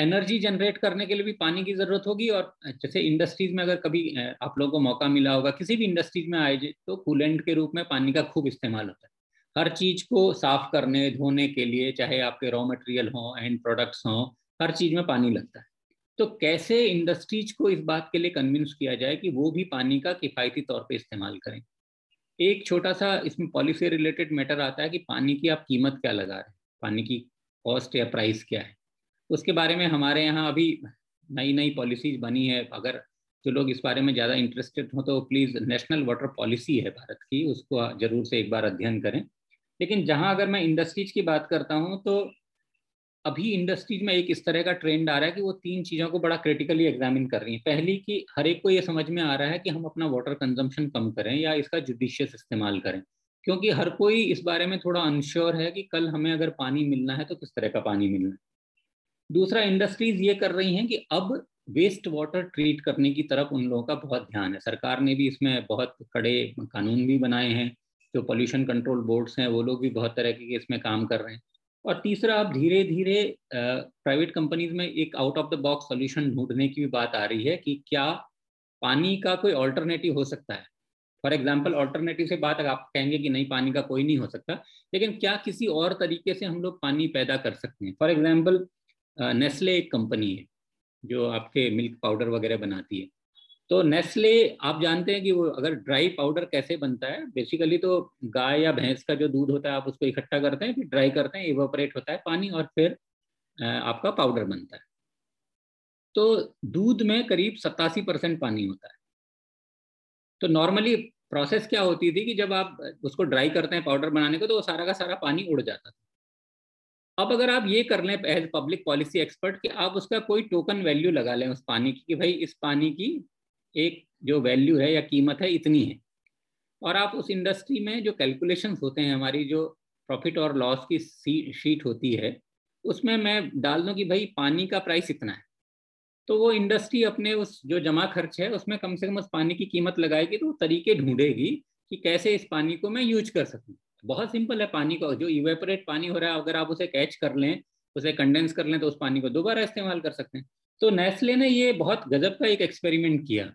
एनर्जी जनरेट करने के लिए भी पानी की ज़रूरत होगी। और जैसे इंडस्ट्रीज़ में अगर कभी आप लोगों को मौका मिला होगा किसी भी इंडस्ट्रीज़ में आए तो कूलेंट के रूप में पानी का खूब इस्तेमाल होता है, हर चीज़ को साफ करने धोने के लिए, चाहे आपके रॉ मटेरियल हों, एंड प्रोडक्ट्स हों, हर चीज़ में पानी लगता है। तो कैसे इंडस्ट्रीज को इस बात के लिए कन्विंस किया जाए कि वो भी पानी का किफ़ायती तौर पे इस्तेमाल करें। एक छोटा सा इसमें पॉलिसी रिलेटेड मैटर आता है कि पानी की आप कीमत क्या लगा रहे हैं, पानी की कॉस्ट या प्राइस क्या है, उसके बारे में हमारे यहाँ अभी नई नई पॉलिसीज बनी है। अगर जो लोग इस बारे में ज़्यादा इंटरेस्टेड हों तो प्लीज़ नेशनल वाटर पॉलिसी है भारत की, उसको जरूर से एक बार अध्ययन करें। लेकिन जहाँ अगर मैं इंडस्ट्रीज की बात करता हूँ तो अभी इंडस्ट्रीज में एक इस तरह का ट्रेंड आ रहा है कि वो तीन चीज़ों को बड़ा क्रिटिकली एग्जामिन कर रही है। पहली कि हर एक को ये समझ में आ रहा है कि हम अपना वाटर कंजम्पशन कम करें या इसका जुडिशियस इस्तेमाल करें, क्योंकि हर कोई इस बारे में थोड़ा अनश्योर है कि कल हमें अगर पानी मिलना है तो किस तरह का पानी मिलना है। दूसरा, इंडस्ट्रीज ये कर रही हैं कि अब वेस्ट वाटर ट्रीट करने की तरफ उन लोगों का बहुत ध्यान है। सरकार ने भी इसमें बहुत कड़े कानून भी बनाए हैं, जो पॉल्यूशन कंट्रोल बोर्ड्स हैं वो लोग भी बहुत तरह के इसमें काम कर रहे हैं। और तीसरा, अब धीरे धीरे प्राइवेट कंपनीज में एक out of the box solution ढूंढने की भी बात आ रही है कि क्या पानी का कोई ऑल्टरनेटिव हो सकता है। फॉर एग्जाम्पल, ऑल्टरनेटिव से बात आप कहेंगे कि नहीं पानी का कोई नहीं हो सकता, लेकिन क्या किसी और तरीके से हम लोग पानी पैदा कर सकते हैं। फॉर एग्जाम्पल, नेस्ले एक कंपनी है जो आपके मिल्क पाउडर वगैरह बनाती है। तो नेस्ले आप जानते हैं कि वो अगर ड्राई पाउडर कैसे बनता है, बेसिकली तो गाय या भैंस का जो दूध होता है आप उसको इकट्ठा करते हैं, फिर ड्राई करते हैं, इवेपोरेट होता है पानी और फिर आपका पाउडर बनता है। तो दूध में करीब सतासी परसेंट पानी होता है। तो नॉर्मली प्रोसेस क्या होती थी कि जब आप उसको ड्राई करते हैं पाउडर बनाने को तो वो सारा का सारा पानी उड़ जाता था। अब अगर आप ये कर लें एज पब्लिक पॉलिसी एक्सपर्ट कि आप उसका कोई टोकन वैल्यू लगा लें उस पानी की कि भाई इस पानी की एक जो वैल्यू है या कीमत है इतनी है, और आप उस इंडस्ट्री में जो कैलकुलेशंस होते हैं हमारी जो प्रॉफिट और लॉस की शीट होती है उसमें मैं डाल दूँ कि भाई पानी का प्राइस इतना है, तो वो इंडस्ट्री अपने उस जो जमा खर्च है उसमें कम से कम उस पानी की कीमत लगाएगी। तो तरीके ढूंढेगी कि कैसे इस पानी को मैं यूज कर सकूँ। बहुत सिंपल है, पानी को जो इवेपोरेट पानी हो रहा है अगर आप उसे कैच कर लें, उसे कंडेंस कर लें तो उस पानी को दोबारा इस्तेमाल कर सकते हैं। तो नेस्ले ने ये बहुत गजब का एक एक्सपेरिमेंट किया।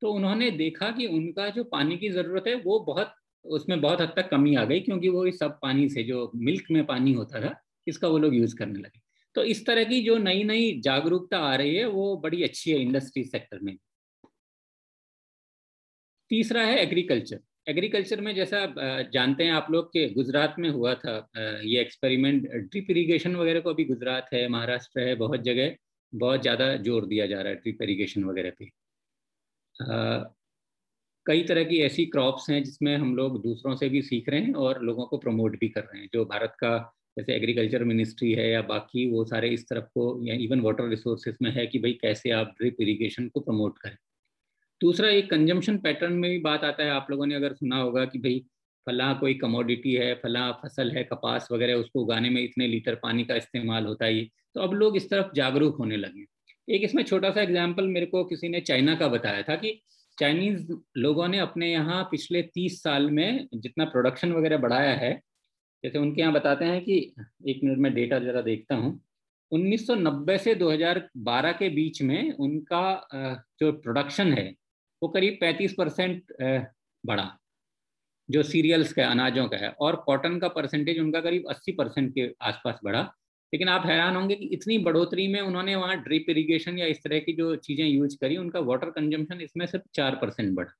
तो उन्होंने देखा कि उनका जो पानी की ज़रूरत है वो बहुत उसमें बहुत हद तक कमी आ गई, क्योंकि वो इस सब पानी से जो मिल्क में पानी होता था इसका वो लोग यूज़ करने लगे। तो इस तरह की जो नई नई जागरूकता आ रही है वो बड़ी अच्छी है इंडस्ट्री सेक्टर में। तीसरा है एग्रीकल्चर। एग्रीकल्चर में जैसा जानते हैं आप लोग कि गुजरात में हुआ था ये एक्सपेरिमेंट, ड्रिप इरीगेशन वगैरह को अभी गुजरात है, महाराष्ट्र है, बहुत जगह बहुत ज़्यादा जोर दिया जा रहा है ड्रिप इरीगेशन वगैरह पे। कई तरह की ऐसी क्रॉप्स हैं जिसमें हम लोग दूसरों से भी सीख रहे हैं और लोगों को प्रमोट भी कर रहे हैं। जो भारत का जैसे एग्रीकल्चर मिनिस्ट्री है या बाकी वो सारे इस तरफ को या इवन वाटर रिसोर्सेज में है कि भाई कैसे आप ड्रिप इरीगेशन को प्रमोट करें। दूसरा, एक कंजम्पशन पैटर्न में भी बात आता है, आप लोगों ने अगर सुना होगा कि भाई फला कोई कमोडिटी है, फला फसल है कपास वगैरह, उसको उगाने में इतने लीटर पानी का इस्तेमाल होता है। तो अब लोग इस तरफ जागरूक होने लगे। एक इसमें छोटा सा एग्जाम्पल मेरे को किसी ने चाइना का बताया था कि चाइनीज लोगों ने अपने यहाँ पिछले तीस साल में जितना प्रोडक्शन वगैरह बढ़ाया है, जैसे उनके यहाँ बताते हैं कि एक मिनट में डेटा ज़रा देखता हूँ, उन्नीस सौ नब्बे से दो हज़ार बारह के बीच में उनका जो प्रोडक्शन है वो करीब पैंतीस परसेंट बढ़ा, जो सीरियल्स का अनाजों का है, और कॉटन का परसेंटेज उनका करीब अस्सी परसेंट के आसपास बढ़ा। लेकिन आप हैरान होंगे कि इतनी बढ़ोतरी में उन्होंने वहाँ ड्रिप इरीगेशन या इस तरह की जो चीज़ें यूज करी, उनका वाटर कंजम्पशन इसमें सिर्फ चार परसेंट बढ़ा।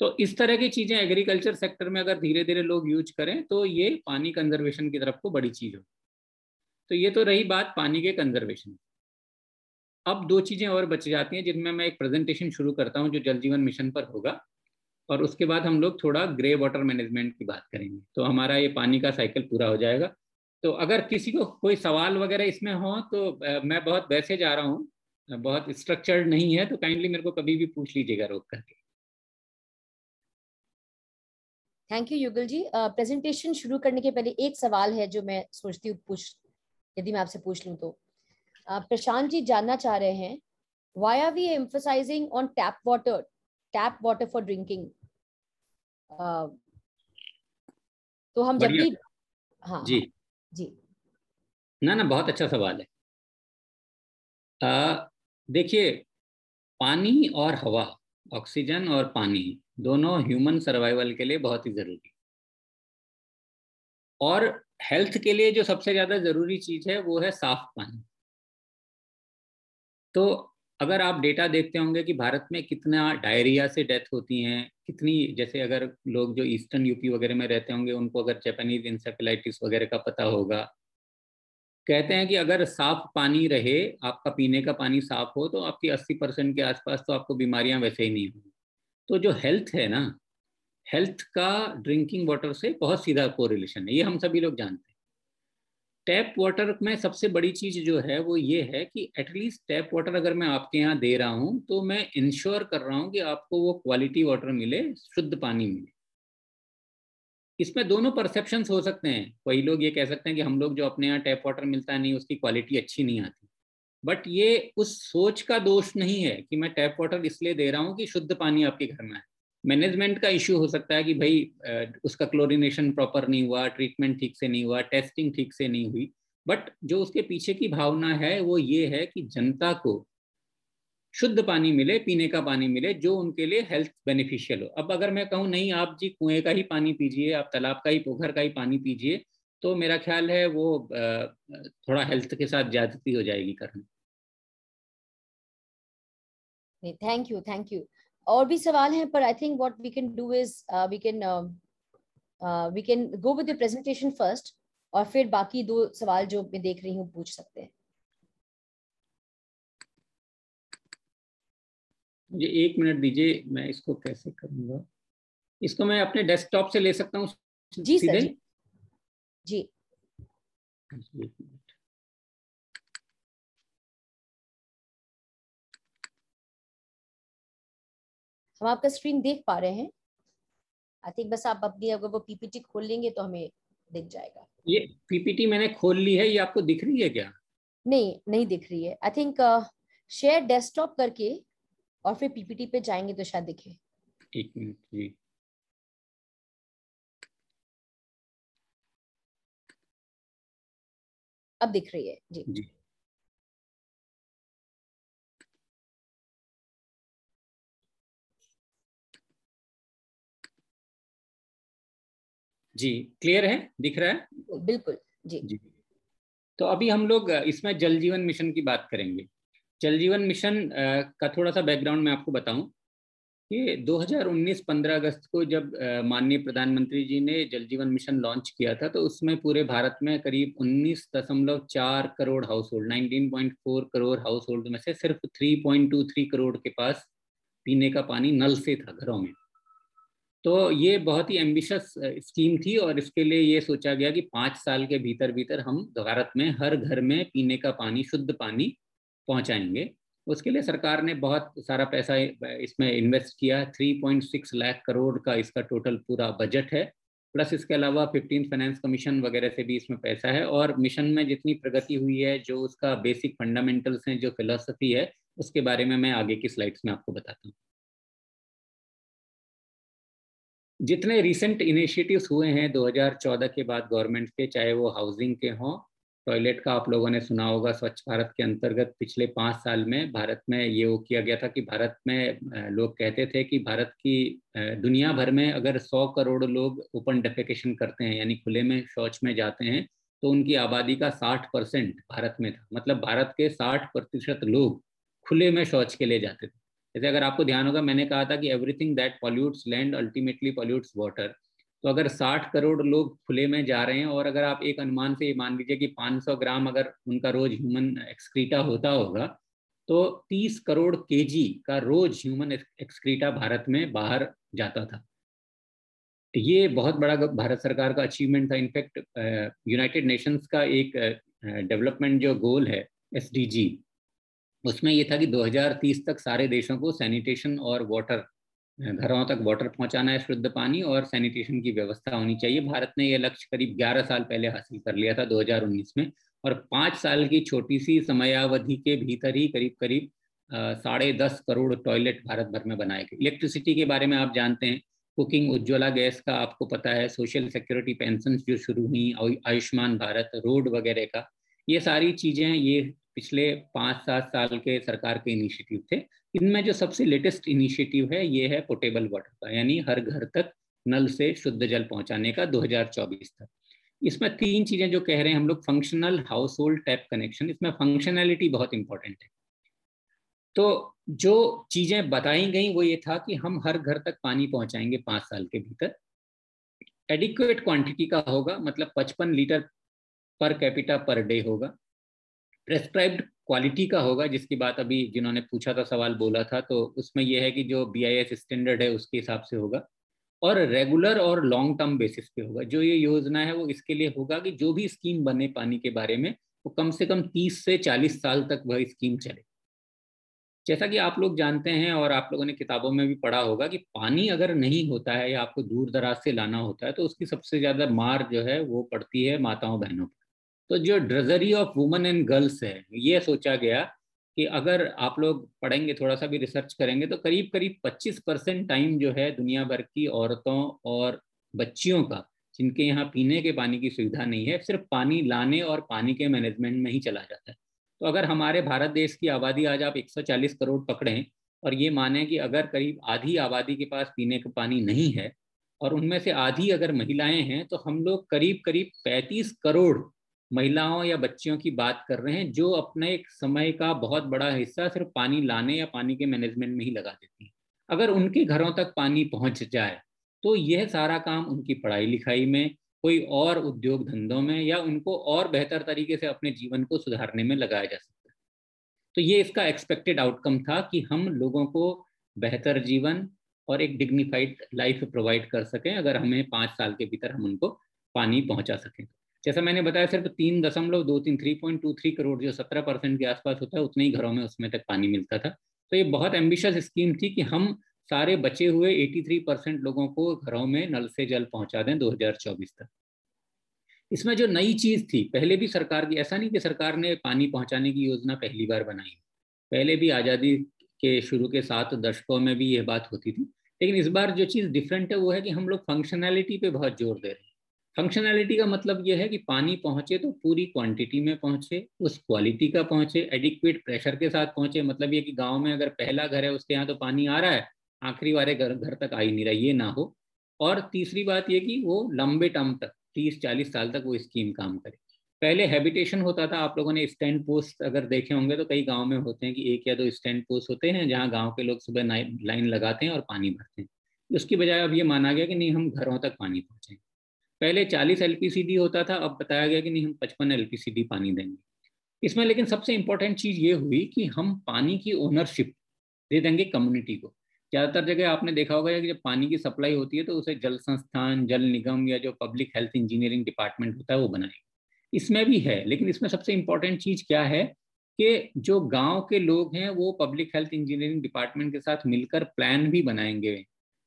तो इस तरह की चीज़ें एग्रीकल्चर सेक्टर में अगर धीरे धीरे लोग यूज करें तो ये पानी कंजर्वेशन की तरफ को बड़ी चीज़ हो। तो ये तो रही बात पानी के कंजर्वेशन। अब दो चीज़ें और बच जाती हैं जिनमें मैं एक प्रेजेंटेशन शुरू करता हूँ जो जल जीवन मिशन पर होगा, और उसके बाद हम लोग थोड़ा ग्रे वाटर मैनेजमेंट की बात करेंगे। तो हमारा ये पानी का साइकिल पूरा हो जाएगा। तो अगर किसी को कोई सवाल वगैरह इसमें हो तो मैं बहुत वैसे जा रहा हूँ, बहुत स्ट्रक्चर्ड नहीं है, तो काइंडली मेरे को कभी भी पूछ लीजिएगा रोक करके। थैंक यू युगल जी। प्रेजेंटेशन uh, शुरू करने के पहले एक सवाल है जो मैं सोचती हूँ पूछ यदि मैं आपसे पूछ लूँ तो uh, प्रशांत जी जानना चाह रहे हैं, why are we emphasising on tap water tap water for drinking. तो हम जब भी हाँ जी जी ना ना बहुत अच्छा सवाल है। uh, देखिए, पानी और हवा, ऑक्सीजन और पानी दोनों ह्यूमन सर्वाइवल के लिए बहुत ही ज़रूरी, और हेल्थ के लिए जो सबसे ज़्यादा ज़रूरी चीज़ है वो है साफ पानी। तो अगर आप डेटा देखते होंगे कि भारत में कितना डायरिया से डेथ होती हैं, कितनी, जैसे अगर लोग जो ईस्टर्न यूपी वगैरह में रहते होंगे उनको अगर जापानीज इंसेफेलाइटिस वगैरह का पता होगा, कहते हैं कि अगर साफ पानी रहे, आपका पीने का पानी साफ हो, तो आपकी अस्सी परसेंट के आसपास तो आपको बीमारियां वैसे ही नहीं होंगी। तो जो हेल्थ है ना, हेल्थ का ड्रिंकिंग वाटर से बहुत सीधा कोरिलेशन है, ये हम सभी लोग जानते हैं। टैप वाटर में सबसे बड़ी चीज़ जो है वो ये है कि एटलीस्ट टैप वाटर अगर मैं आपके यहाँ दे रहा हूँ तो मैं इंश्योर कर रहा हूँ कि आपको वो क्वालिटी वाटर मिले, शुद्ध पानी मिले। इसमें दोनों परसेप्शंस हो सकते हैं। कई लोग ये कह सकते हैं कि हम लोग जो अपने यहाँ टैप वाटर मिलता है नहीं, उसकी क्वालिटी अच्छी नहीं आती, बट ये उस सोच का दोष नहीं है कि मैं टैप वाटर इसलिए दे रहा हूँ कि शुद्ध पानी आपके घर में है। मैनेजमेंट का इश्यू हो सकता है कि भाई उसका क्लोरीनेशन प्रॉपर नहीं हुआ, ट्रीटमेंट ठीक से नहीं हुआ, टेस्टिंग ठीक से नहीं हुई, बट जो उसके पीछे की भावना है वो ये है कि जनता को शुद्ध पानी मिले, पीने का पानी मिले, जो उनके लिए हेल्थ बेनिफिशियल हो। अब अगर मैं कहूँ नहीं आप जी कुएं का ही पानी पीजिए, आप तालाब का ही, पोखर का ही पानी पीजिए, तो मेरा ख्याल है वो थोड़ा हेल्थ के साथ ज्यादती हो जाएगी करना। Thank you, thank you. और भी सवाल हैं, पर I think what we can do is we can we can go with the presentation first, और फिर बाकी दो सवाल जो मैं देख रही हूँ पूछ सकते हैं। मुझे एक मिनट दीजिए, मैं इसको कैसे करूँगा, इसको मैं अपने डेस्कटॉप से ले सकता हूँ जी सर? जी, जी. जी. हम आपका स्क्रीन देख पा रहे हैं, आई थिंक बस आप अपनी अगर वो पीपीटी खोल लेंगे तो हमें दिख जाएगा। ये पीपीटी मैंने खोल ली है, ये आपको दिख रही है क्या? नहीं, नहीं दिख रही है। आई थिंक शेयर डेस्कटॉप करके और फिर पीपीटी पे जाएंगे तो शायद दिखे। एक मिनट जी, अब दिख रही है जी, जी. जी क्लियर है, दिख रहा है बिल्कुल जी जी। तो अभी हम लोग इसमें जल जीवन मिशन की बात करेंगे। जल जीवन मिशन का थोड़ा सा बैकग्राउंड मैं आपको बताऊं कि दो हज़ार उन्नीस पंद्रह अगस्त को जब माननीय प्रधानमंत्री जी ने जल जीवन मिशन लॉन्च किया था, तो उसमें पूरे भारत में करीब उन्नीस दशमलव चार करोड़ हाउस होल्ड, उन्नीस दशमलव चार करोड़ हाउस होल्ड में से सिर्फ तीन दशमलव दो तीन करोड़ के पास पीने का पानी नल से था घरों में। तो ये बहुत ही एम्बिशियस स्कीम थी और इसके लिए ये सोचा गया कि पाँच साल के भीतर भीतर हम भारत में हर घर में पीने का पानी, शुद्ध पानी पहुंचाएंगे। उसके लिए सरकार ने बहुत सारा पैसा इसमें इन्वेस्ट किया, तीन दशमलव छह लाख करोड़ का इसका टोटल पूरा बजट है, प्लस इसके अलावा फिफ्टीन फाइनेंस कमीशन वगैरह से भी इसमें पैसा है। और मिशन में जितनी प्रगति हुई है, जो उसका बेसिक फंडामेंटल्स हैं, जो फिलॉसफी है, उसके बारे में मैं आगे की स्लाइड्स में आपको बताता हूँ। जितने रिसेंट इनिशिएटिव्स हुए हैं दो हज़ार चौदह के बाद गवर्नमेंट के, चाहे वो हाउसिंग के हों, टॉयलेट का आप लोगों ने सुना होगा, स्वच्छ भारत के अंतर्गत पिछले पाँच साल में भारत में ये वो किया गया था कि भारत में लोग कहते थे कि भारत की दुनिया भर में अगर सौ करोड़ लोग ओपन डेफिकेशन करते हैं, यानी खुले में शौच में जाते हैं, तो उनकी आबादी का साठ परसेंट भारत में था। मतलब भारत के साठ प्रतिशत लोग खुले में शौच के लिए जाते थे। जैसे अगर आपको ध्यान होगा, मैंने कहा था कि everything that pollutes land ultimately pollutes water. तो अगर साठ करोड़ लोग खुले में जा रहे हैं और अगर आप एक अनुमान से ये मान लीजिए कि पाँच सौ ग्राम अगर उनका रोज ह्यूमन एक्सक्रीटा होता होगा, तो तीस करोड़ केजी का रोज ह्यूमन एक्सक्रीटा भारत में बाहर जाता था। ये बहुत बड़ा भारत सरकार का अचीवमेंट था। इनफैक्ट यूनाइटेड नेशंस का एक डेवलपमेंट जो गोल है, एस डी जी, उसमें ये था कि दो हज़ार तीस तक सारे देशों को सैनिटेशन और वाटर, घरों तक वाटर पहुंचाना है, शुद्ध पानी और सैनिटेशन की व्यवस्था होनी चाहिए। भारत ने ये लक्ष्य करीब ग्यारह साल पहले हासिल कर लिया था दो हज़ार उन्नीस में, और पाँच साल की छोटी सी समयावधि के भीतर ही करीब करीब साढ़े दस करोड़ टॉयलेट भारत भर में बनाए गए। इलेक्ट्रिसिटी के बारे में आप जानते हैं, कुकिंग, उज्ज्वला गैस का आपको पता है, सोशल सिक्योरिटी पेंशन जो शुरू हुई, आयुष्मान भारत, रोड वगैरह का, ये सारी चीज़ें ये पिछले पाँच सात साल के सरकार के इनिशिएटिव थे। इनमें जो सबसे लेटेस्ट इनिशिएटिव है ये है पोर्टेबल वाटर का, यानी हर घर तक नल से शुद्ध जल पहुंचाने का दो हज़ार चौबीस तक। इसमें तीन चीज़ें जो कह रहे हैं हम लोग, functional household tap connection, इसमें फंक्शनैलिटी बहुत इंपॉर्टेंट है। तो जो चीज़ें बताई गई वो ये था कि हम हर घर तक पानी पहुँचाएंगे पाँच साल के भीतर, एडिक्वेट क्वान्टिटी का होगा, मतलब पचपन litre per capita per day होगा, प्रेस्क्राइब्ड क्वालिटी का होगा, जिसकी बात अभी जिन्होंने पूछा था सवाल बोला था, तो उसमें यह है कि जो बी आई एस स्टैंडर्ड है उसके हिसाब से होगा, और रेगुलर और लॉन्ग टर्म बेसिस पे होगा। जो ये योजना है वो इसके लिए होगा कि जो भी स्कीम बने पानी के बारे में वो कम से कम तीस से चालीस साल तक वह स्कीम चले। जैसा कि आप लोग जानते हैं और आप लोगों ने किताबों में भी पढ़ा होगा कि पानी अगर नहीं होता है या आपको दूर दराज से लाना होता है तो उसकी सबसे ज़्यादा मार जो है वो पड़ती है माताओं बहनों पर। तो जो drudgery of women and girls है, ये सोचा गया कि अगर आप लोग पढ़ेंगे, थोड़ा सा भी रिसर्च करेंगे, तो करीब करीब पच्चीस परसेंट टाइम जो है दुनिया भर की औरतों और बच्चियों का, जिनके यहाँ पीने के पानी की सुविधा नहीं है, सिर्फ पानी लाने और पानी के मैनेजमेंट में ही चला जाता है। तो अगर हमारे भारत देश की आबादी आज आप एक सौ चालीस करोड़ पकड़ें और ये माने कि अगर करीब आधी आबादी के पास पीने का पानी नहीं है और उनमें से आधी अगर महिलाएं हैं, तो हम लोग करीब करीब पैंतीस करोड़ महिलाओं या बच्चियों की बात कर रहे हैं जो अपने एक समय का बहुत बड़ा हिस्सा सिर्फ पानी लाने या पानी के मैनेजमेंट में ही लगा देती हैं। अगर उनके घरों तक पानी पहुंच जाए तो यह सारा काम उनकी पढ़ाई लिखाई में, कोई और उद्योग धंधों में, या उनको और बेहतर तरीके से अपने जीवन को सुधारने में लगाया जा सकता है। तो ये इसका एक्सपेक्टेड आउटकम था कि हम लोगों को बेहतर जीवन और एक डिग्निफाइड लाइफ प्रोवाइड कर सकें अगर हमें पाँच साल के भीतर हम उनको पानी पहुँचा सकें। जैसा मैंने बताया, सिर्फ तीन दशमलव दो तीन three point two three crore जो सत्रह परसेंट के आसपास होता है, उतने ही घरों में उसमें तक पानी मिलता था। तो ये बहुत एम्बिशियस स्कीम थी कि हम सारे बचे हुए तिरासी परसेंट लोगों को घरों में नल से जल पहुंचा दें दो हज़ार चौबीस तक। इसमें जो नई चीज़ थी, पहले भी सरकार की, ऐसा नहीं कि सरकार ने पानी पहुंचाने की योजना पहली बार बनाई, पहले भी आज़ादी के शुरू के सात दशकों में भी यह बात होती थी, लेकिन इस बार जो चीज़ डिफरेंट है वो है कि हम लोग फंक्शनैलिटी पे बहुत जोर दे रहे हैं। फंक्शनैलिटी का मतलब यह है कि पानी पहुंचे तो पूरी क्वांटिटी में पहुंचे, उस क्वालिटी का पहुंचे, एडिक्वेट प्रेशर के साथ पहुंचे। मतलब ये कि गाँव में अगर पहला घर है उसके यहाँ तो पानी आ रहा है, आखिरी वाले घर घर तक आ ही नहीं रहा, ये ना हो। और तीसरी बात ये कि वो लंबे टर्म तक तीस चालीस साल तक वो स्कीम काम करे। पहले हैबिटेशन होता था, आप लोगों ने स्टैंड पोस्ट अगर देखे होंगे तो कई गांव में होते हैं कि एक या दो स्टैंड पोस्ट होते हैं जहां गांव के लोग सुबह लाइन लगाते हैं और पानी भरते हैं। उसकी बजाय अब ये माना गया कि नहीं, हम घरों तक पानी पहुँचेंगे। पहले चालीस एल पी सी डी होता था, अब बताया गया कि नहीं, हम पचपन एल पी सी डी पानी देंगे इसमें। लेकिन सबसे इम्पोर्टेंट चीज़ ये हुई कि हम पानी की ओनरशिप दे देंगे कम्युनिटी को। ज़्यादातर जगह आपने देखा होगा कि जब पानी की सप्लाई होती है तो उसे जल संस्थान, जल निगम या जो पब्लिक हेल्थ इंजीनियरिंग डिपार्टमेंट होता है वो बनाएगा। इसमें भी है, लेकिन इसमें सबसे इम्पॉर्टेंट चीज़ क्या है कि जो गांव के लोग हैं वो पब्लिक हेल्थ इंजीनियरिंग डिपार्टमेंट के साथ मिलकर प्लान भी बनाएंगे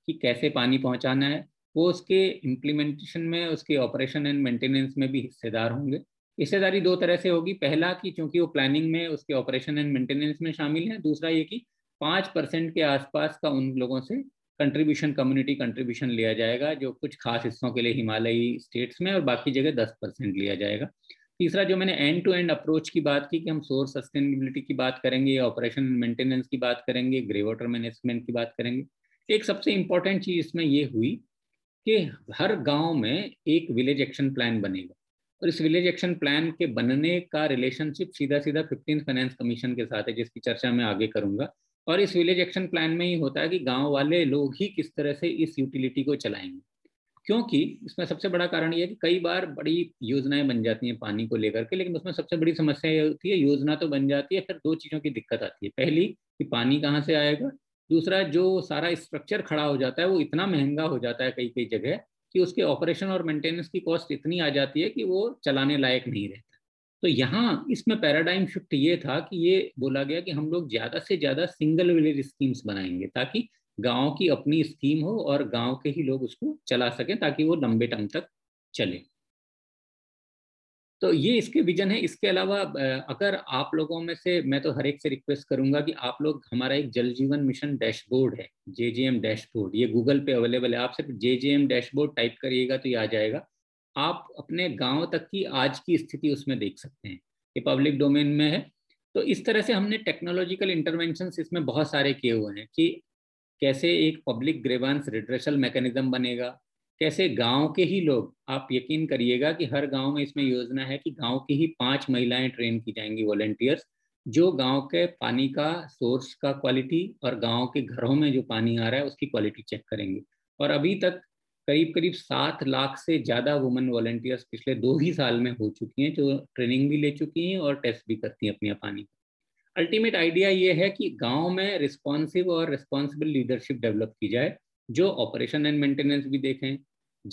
कि कैसे पानी पहुँचाना है। वो उसके इम्प्लीमेंटेशन में, उसके ऑपरेशन एंड मेंटेनेंस में भी हिस्सेदार होंगे। हिस्सेदारी दो तरह से होगी, पहला कि चूँकि वो प्लानिंग में, उसके ऑपरेशन एंड मेंटेनेंस में शामिल है, दूसरा ये कि पाँच परसेंट के आसपास का उन लोगों से कंट्रीब्यूशन, कम्युनिटी कंट्रीब्यूशन लिया जाएगा, जो कुछ खास हिस्सों के लिए हिमालयी स्टेट्स में, और बाकी जगह दस परसेंट लिया जाएगा। तीसरा, जो मैंने एंड टू एंड अप्रोच की बात की कि हम सोर्स सस्टेनेबिलिटी की बात करेंगे, ऑपरेशन मेंटेनेंस की बात करेंगे, ग्रे वाटर मैनेजमेंट की बात करेंगे। एक सबसे इम्पॉर्टेंट चीज़ इसमें ये हुई कि हर गाँव में एक विलेज एक्शन प्लान बनेगा, और इस विलेज एक्शन प्लान के बनने का रिलेशनशिप सीधा सीधा फिफ्टीन फाइनेंस कमीशन के साथ है, जिसकी चर्चा मैं आगे करूँगा। और इस विलेज एक्शन प्लान में ही होता है कि गांव वाले लोग ही किस तरह से इस यूटिलिटी को चलाएंगे, क्योंकि इसमें सबसे बड़ा कारण यह है कि कई बार बड़ी योजनाएं बन जाती हैं पानी को लेकर के, लेकिन उसमें सबसे बड़ी समस्या ये होती है, योजना तो बन जाती है, फिर दो चीज़ों की दिक्कत आती है। पहली कि पानी कहाँ से आएगा, दूसरा जो सारा स्ट्रक्चर खड़ा हो जाता है वो इतना महंगा हो जाता है कई कई जगह कि उसके ऑपरेशन और मेंटेनेंस की कॉस्ट इतनी आ जाती है कि वो चलाने लायक नहीं रहता। तो यहाँ इसमें पैराडाइम शिफ्ट ये था कि ये बोला गया कि हम लोग ज़्यादा से ज़्यादा सिंगल विलेज स्कीम्स बनाएंगे, ताकि गांव की अपनी स्कीम हो और गांव के ही लोग उसको चला सकें, ताकि वो लंबे टर्म तक चले। तो ये इसके विजन है। इसके अलावा अगर आप लोगों में से, मैं तो हर एक से रिक्वेस्ट करूंगा कि आप लोग, हमारा एक जल जीवन मिशन डैशबोर्ड है, जे जे एम डैशबोर्ड, ये गूगल पे अवेलेबल है, आप सिर्फ J J M dashboard type करिएगा तो ये आ जाएगा। आप अपने गांव तक की आज की स्थिति उसमें देख सकते हैं, ये पब्लिक डोमेन में है। तो इस तरह से हमने टेक्नोलॉजिकल इंटरवेंशंस इसमें बहुत सारे किए हुए हैं कि कैसे एक पब्लिक ग्रेवांस रिड्रेसल मैकेनिज्म बनेगा, कैसे गांव के ही लोग, आप यकीन करिएगा कि हर गांव में इसमें योजना है कि गांव की ही पाँच महिलाएँ ट्रेन की जाएंगी, वॉलेंटियर्स, जो गाँव के पानी का सोर्स का क्वालिटी और गाँव के घरों में जो पानी आ रहा है उसकी क्वालिटी चेक करेंगे। और अभी तक करीब करीब सात लाख से ज़्यादा वुमेन वॉलंटियर्स पिछले दो ही साल में हो चुकी हैं, जो ट्रेनिंग भी ले चुकी हैं और टेस्ट भी करती हैं अपनी पानी। अल्टीमेट आइडिया ये है कि गांव में रिस्पॉन्सिव और रिस्पॉन्सिबल लीडरशिप डेवलप की जाए, जो ऑपरेशन एंड मेंटेनेंस भी देखें,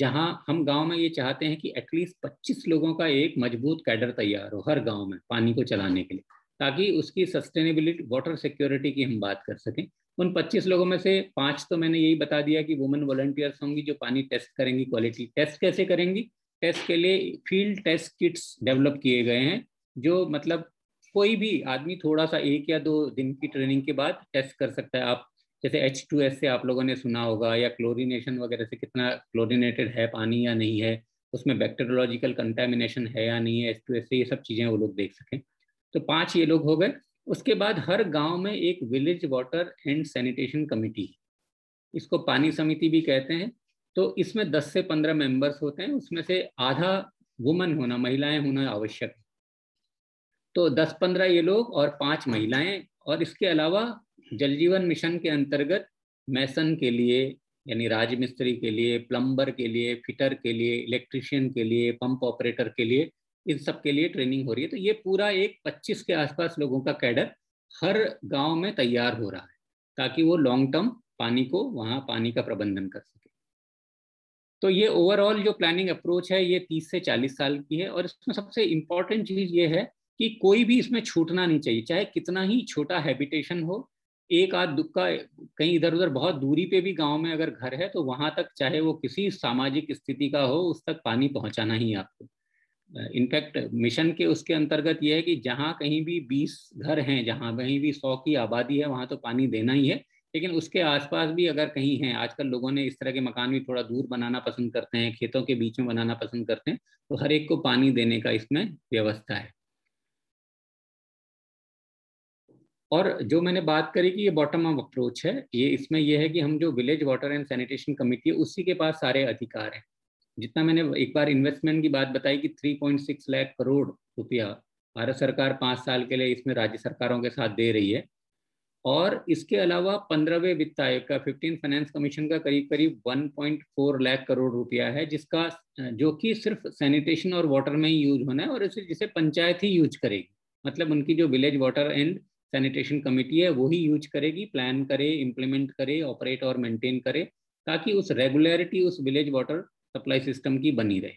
जहां हम गांव में ये चाहते हैं कि एटलीस्ट पच्चीस लोगों का एक मजबूत कैडर तैयार हो हर गांव में पानी को चलाने के लिए, ताकि उसकी सस्टेनेबिलिटी, वाटर सिक्योरिटी की हम बात कर सकें। उन पच्चीस लोगों में से पाँच तो मैंने यही बता दिया कि वुमेन वॉलंटियर्स होंगी जो पानी टेस्ट करेंगी। क्वालिटी टेस्ट कैसे करेंगी? टेस्ट के लिए फील्ड टेस्ट किट्स डेवलप किए गए हैं, जो मतलब कोई भी आदमी थोड़ा सा एक या दो दिन की ट्रेनिंग के बाद टेस्ट कर सकता है। आप जैसे एच टू एस से आप लोगों ने सुना होगा, या क्लोरीनेशन वगैरह से कितना क्लोरीनेटेड है पानी या नहीं है, उसमें बैक्टीरियोलॉजिकल कंटेमिनेशन है या नहीं है एच टू एस से, ये सब चीज़ें वो लोग देख सकें। तो पाँच ये लोग हो गए। उसके बाद हर गांव में एक village water and sanitation committee, इसको पानी समिति भी कहते हैं, तो इसमें दस से पंद्रह मेंबर्स होते हैं, उसमें से आधा वुमेन होना, महिलाएं होना आवश्यक है। तो दस पंद्रह ये लोग और पाँच महिलाएं। और इसके अलावा जल जीवन मिशन के अंतर्गत मैसन के लिए यानी राजमिस्त्री के लिए, प्लम्बर के लिए, फिटर के लिए, इलेक्ट्रिशियन के लिए, पंप ऑपरेटर के लिए, इन सब के लिए ट्रेनिंग हो रही है। तो ये पूरा एक पच्चीस के आसपास लोगों का कैडर हर गांव में तैयार हो रहा है, ताकि वो लॉन्ग टर्म पानी को, वहाँ पानी का प्रबंधन कर सके। तो ये ओवरऑल जो प्लानिंग अप्रोच है, ये तीस से चालीस साल की है। और इसमें सबसे इम्पॉर्टेंट चीज़ ये है कि कोई भी इसमें छूटना नहीं चाहिए, चाहे कितना ही छोटा हैबिटेशन हो, एक आध दुक्का कहीं इधर उधर बहुत दूरी पे भी गांव में अगर घर है तो वहाँ तक, चाहे वो किसी सामाजिक स्थिति का हो, उस तक पानी पहुँचाना ही आपको। इनफैक्ट मिशन के उसके अंतर्गत ये है कि जहाँ कहीं भी बीस घर हैं, जहाँ कहीं भी सौ की आबादी है, वहाँ तो पानी देना ही है, लेकिन उसके आसपास भी अगर कहीं हैं, आजकल लोगों ने इस तरह के मकान भी थोड़ा दूर बनाना पसंद करते हैं, खेतों के बीच में बनाना पसंद करते हैं, तो हर एक को पानी देने का इसमें व्यवस्था है। और जो मैंने बात करी कि ये बॉटम अप अप्रोच है, ये इसमें यह है कि हम जो village water and sanitation committee है, उसी के पास सारे अधिकार हैं। जितना मैंने एक बार इन्वेस्टमेंट की बात बताई कि तीन पॉइंट छह लाख करोड़ रुपया भारत सरकार पाँच साल के लिए इसमें राज्य सरकारों के साथ दे रही है। और इसके अलावा पंद्रहवें वित्त आयोग का, फिफ्टीन फाइनेंस कमीशन का करीब करीब एक पॉइंट चार लाख करोड़ रुपया है, जिसका जो कि सिर्फ सैनिटेशन और वाटर में ही यूज होना है, और इसे जिसे पंचायत ही यूज करेगी, मतलब उनकी जो village water and sanitation committee है वो ही यूज करेगी, प्लान करे, इम्प्लीमेंट करे, ऑपरेट और मेंटेन करे, ताकि उस रेगुलरिटी उस विलेज वाटर सप्लाई सिस्टम की बनी रहे।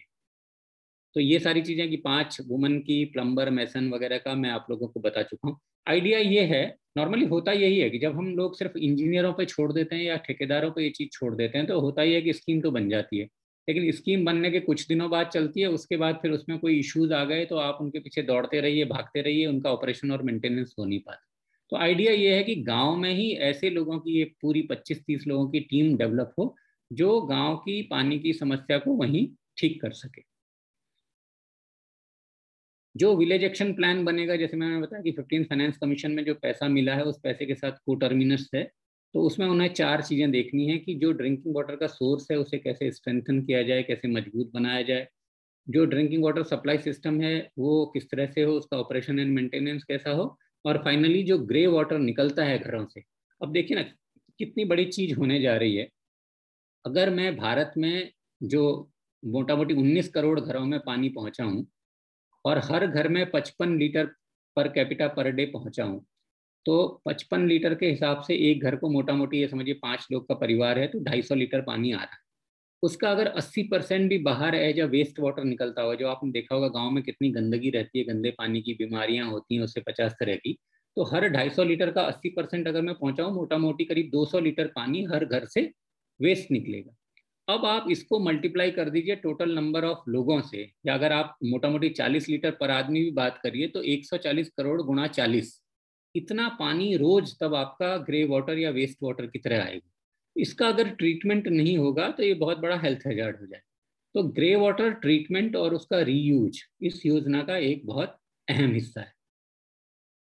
तो ये सारी चीज़ें कि पांच वुमेन की, प्लम्बर, मैसन वगैरह का मैं आप लोगों को बता चुका हूँ। आइडिया ये है, नॉर्मली होता यही है कि जब हम लोग सिर्फ इंजीनियरों पर छोड़ देते हैं या ठेकेदारों पर ये चीज़ छोड़ देते हैं, तो होता ही है कि स्कीम तो बन जाती है, लेकिन स्कीम बनने के कुछ दिनों बाद चलती है, उसके बाद फिर उसमें कोई इश्यूज आ गए तो आप उनके पीछे दौड़ते रहिए, भागते रहिए, उनका ऑपरेशन और मेंटेनेंस हो नहीं पाता। तो आइडिया ये है कि गांव में ही ऐसे लोगों की एक पूरी पच्चीस तीस लोगों की टीम डेवलप हो, जो गांव की पानी की समस्या को वहीं ठीक कर सके। जो विलेज एक्शन प्लान बनेगा, जैसे मैंने बताया कि फिफ्टीन फाइनेंस कमीशन में जो पैसा मिला है, उस पैसे के साथ कोटर्मिनस है, तो उसमें उन्हें चार चीज़ें देखनी है कि जो ड्रिंकिंग वाटर का सोर्स है उसे कैसे स्ट्रेंथन किया जाए, कैसे मजबूत बनाया जाए, जो ड्रिंकिंग वाटर सप्लाई सिस्टम है वो किस तरह से हो, उसका ऑपरेशन एंड मेंटेनेंस कैसा हो, और फाइनली जो ग्रे वाटर निकलता है घरों से। अब देखिए ना कितनी बड़ी चीज़ होने जा रही है। अगर मैं भारत में जो मोटा मोटी उन्नीस करोड़ घरों में पानी पहुँचाऊँ और हर घर में पचपन litre per capita per day पहुँचाऊँ, तो पचपन लीटर के हिसाब से एक घर को मोटा मोटी ये समझिए पाँच लोग का परिवार है तो ढाई सौ लीटर पानी आ रहा है। उसका अगर अस्सी परसेंट भी बाहर एज अ वेस्ट वाटर निकलता हुआ, जो आपने देखा होगा गांव में कितनी गंदगी रहती है, गंदे पानी की बीमारियां होती हैं उससे पचास तरह की, तो हर ढाई सौ लीटर का अस्सी परसेंट अगर मैं पहुँचाऊँ, मोटा मोटी करीब दो सौ लीटर पानी हर घर से वेस्ट निकलेगा। अब आप इसको मल्टीप्लाई कर दीजिए टोटल नंबर ऑफ लोगों से, या अगर आप मोटा मोटी चालीस लीटर पर आदमी भी बात करिए तो एक सौ चालीस करोड़ गुणा चालीस, इतना पानी रोज तब आपका ग्रे वाटर या वेस्ट वाटर की तरह आएगा। इसका अगर ट्रीटमेंट नहीं होगा तो ये बहुत बड़ा हेल्थ हैजार्ड हो जाए। तो ग्रे वाटर ट्रीटमेंट और उसका रीयूज इस योजना का एक बहुत अहम हिस्सा है।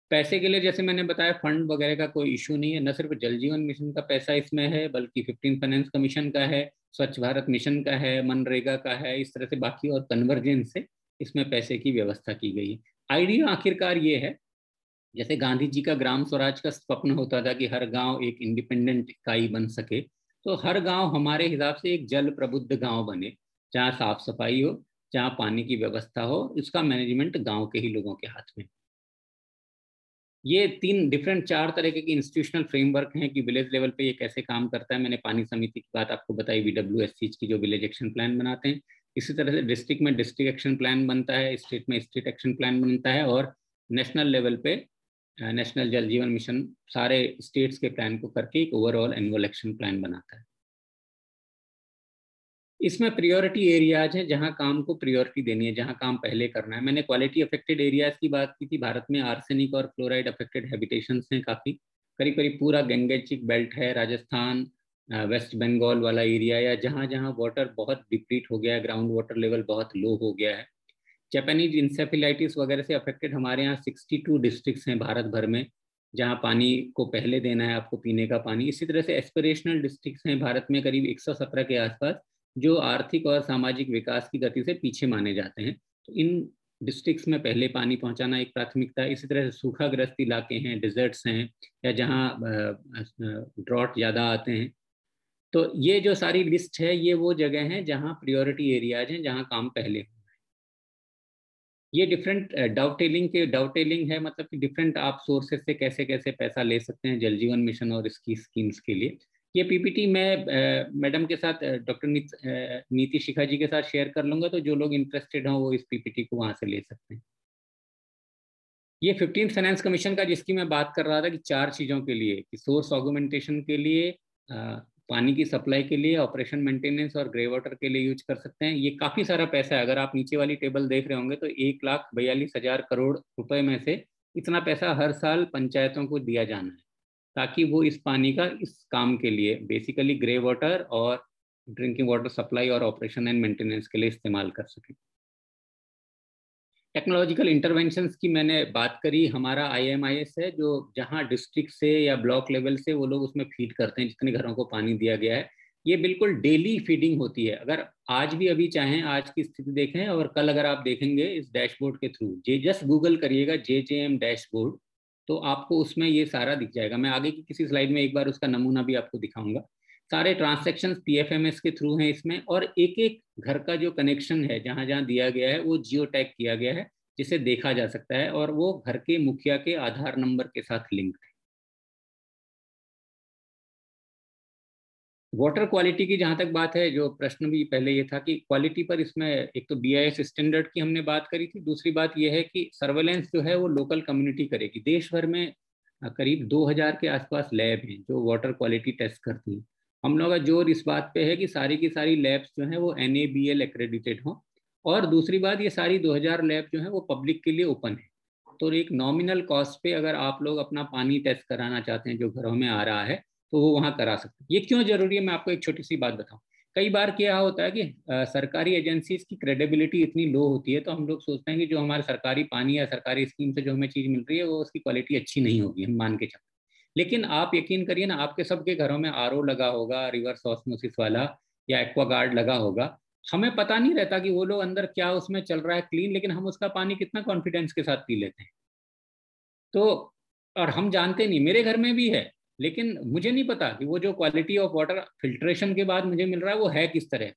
पैसे के लिए जैसे मैंने बताया फंड वगैरह का कोई इशू नहीं है, न सिर्फ जल जीवन मिशन का पैसा इसमें है, बल्कि फिफ्टीन फाइनेंस कमीशन का है, स्वच्छ भारत मिशन का है, मनरेगा का है, इस तरह से बाकी और कन्वर्जेंस से इसमें पैसे की व्यवस्था की गई है। आइडिया आखिरकार ये है, जैसे गांधी जी का ग्राम स्वराज का स्वप्न होता था कि हर गांव एक इंडिपेंडेंट इकाई बन सके, तो हर गांव हमारे हिसाब से एक जल प्रबुद्ध गांव बने, जहाँ साफ सफाई हो, जहाँ पानी की व्यवस्था हो, उसका मैनेजमेंट गांव के ही लोगों के हाथ में। ये तीन डिफरेंट चार तरह के इंस्टीट्यूशनल फ्रेमवर्क हैं कि विलेज लेवल पे ये कैसे काम करता है। मैंने पानी समिति की बात आपको बताई, वी डब्ल्यू एस सी की जो विलेज एक्शन प्लान बनाते हैं। इसी तरह से डिस्ट्रिक्ट में डिस्ट्रिक्ट एक्शन प्लान बनता है, स्टेट में स्टेट एक्शन प्लान बनता है, और नेशनल लेवल पे नेशनल जल जीवन मिशन सारे स्टेट्स के प्लान को करके एक ओवरऑल एनुअल एक्शन प्लान बनाता है। इसमें प्रियोरिटी एरियाज हैं जहां काम को प्रियोरिटी देनी है, जहां काम पहले करना है। मैंने क्वालिटी अफेक्टेड एरियाज की बात की थी। भारत में आर्सेनिक और फ्लोराइड अफेक्टेड हैबिटेशंस हैं काफ़ी, करीब करीब पूरा गंगेचिक बेल्ट है, राजस्थान वेस्ट बंगाल वाला एरिया, या जहाँ जहाँ वाटर बहुत डिप्लीट हो गया है, ग्राउंड वाटर लेवल बहुत लो हो गया है। जापानीज इंसेफेलाइटिस वगैरह से अफेक्टेड हमारे यहाँ बासठ डिस्ट्रिक्ट्स हैं भारत भर में, जहाँ पानी को पहले देना है आपको पीने का पानी। इसी तरह से एस्पिरेशनल डिस्ट्रिक्ट्स हैं भारत में करीब एक सौ सत्रह के आसपास, जो आर्थिक और सामाजिक विकास की गति से पीछे माने जाते हैं। तो इन डिस्ट्रिक्ट्स में पहले पानी पहुंचाना एक प्राथमिकता है। इसी तरह से सूखाग्रस्त इलाके हैं, डिजर्ट्स हैं, या जहाँ ड्रॉट ज़्यादा आते हैं। तो ये जो सारी लिस्ट है, ये वो जगह हैं जहाँ प्रियोरिटी एरियाज हैं, जहाँ काम पहले होना है। ये डिफरेंट डाउटेलिंग के डाउटेलिंग है, मतलब कि डिफरेंट आप सोर्सेज से कैसे कैसे पैसा ले सकते हैं जल जीवन मिशन और इसकी स्कीम्स के लिए। ये पीपीटी मैं मैडम के साथ डॉक्टर नीति शिखा जी के साथ शेयर कर लूँगा, तो जो लोग इंटरेस्टेड हों वो इस पीपीटी को वहाँ से ले सकते हैं। ये फिफ्टीन फाइनेंस कमीशन का जिसकी मैं बात कर रहा था कि चार चीज़ों के लिए, कि सोर्स ऑगमेंटेशन के लिए, पानी की सप्लाई के लिए, ऑपरेशन मेंटेनेंस और ग्रे वाटर के लिए यूज कर सकते हैं। ये काफ़ी सारा पैसा है। अगर आप नीचे वाली टेबल देख रहे होंगे तो एक लाख बयालीस हज़ार करोड़ रुपए में से इतना पैसा हर साल पंचायतों को दिया जाना है, ताकि वो इस पानी का इस काम के लिए बेसिकली ग्रे वाटर और ड्रिंकिंग वाटर सप्लाई और ऑपरेशन एंड मेंटेनेंस के लिए इस्तेमाल कर सकें। टेक्नोलॉजिकल इंटरवेंशंस की मैंने बात करी। हमारा आई एम आई एस है जो जहां डिस्ट्रिक्ट से या ब्लॉक लेवल से वो लोग उसमें फीड करते हैं जितने घरों को पानी दिया गया है। ये बिल्कुल डेली फीडिंग होती है। अगर आज भी अभी चाहें आज की स्थिति देखें और कल अगर आप देखेंगे इस डैशबोर्ड के थ्रू, जे जस्ट गूगल करिएगा जे जे एम डैशबोर्ड, तो आपको उसमें ये सारा दिख जाएगा। मैं आगे की किसी स्लाइड में एक बार उसका नमूना भी आपको दिखाऊंगा। सारे transactions P F M S के थ्रू हैं इसमें, और एक एक घर का जो कनेक्शन है जहाँ जहाँ दिया गया है वो जियो टैग किया गया है, जिसे देखा जा सकता है, और वो घर के मुखिया के आधार नंबर के साथ लिंक है। वाटर क्वालिटी की जहाँ तक बात है, जो प्रश्न भी पहले ये था कि क्वालिटी पर इसमें एक तो बी आई एस स्टैंडर्ड की हमने बात करी थी, दूसरी बात यह है कि सर्वेलेंस जो है वो लोकल कम्युनिटी करेगी। देश भर में करीब दो हज़ार के आसपास लैब हैं जो वाटर क्वालिटी टेस्ट करती हैं। हम लोग का जोर इस बात पे है कि सारी की सारी लैब्स जो हैं वो N A B L accredited हों, और दूसरी बात ये सारी दो हज़ार लैब जो हैं वो पब्लिक के लिए ओपन है। तो एक नॉमिनल कॉस्ट पे अगर आप लोग अपना पानी टेस्ट कराना चाहते हैं जो घरों में आ रहा है, तो वो वहाँ करा सकते हैं। ये क्यों जरूरी है, मैं आपको एक छोटी सी बात बताऊँ। कई बार क्या होता है कि आ, सरकारी एजेंसीज की क्रेडिबिलिटी इतनी लो होती है, तो हम लोग सोचते हैं कि जो हमारे सरकारी पानी या सरकारी स्कीम से जो हमें चीज़ मिल रही है वो उसकी क्वालिटी अच्छी नहीं होगी, हम मान के चलते। लेकिन आप यकीन करिए ना, आपके सबके घरों में आर ओ लगा होगा, रिवर्स ऑस्मोसिस वाला या एक्वागार्ड लगा होगा। हमें पता नहीं रहता कि वो लोग अंदर क्या उसमें चल रहा है क्लीन, लेकिन हम उसका पानी कितना कॉन्फिडेंस के साथ पी लेते हैं। तो और हम जानते नहीं, मेरे घर में भी है, लेकिन मुझे नहीं पता कि वो जो क्वालिटी ऑफ वाटर फिल्ट्रेशन के बाद मुझे मिल रहा है वो है किस तरह।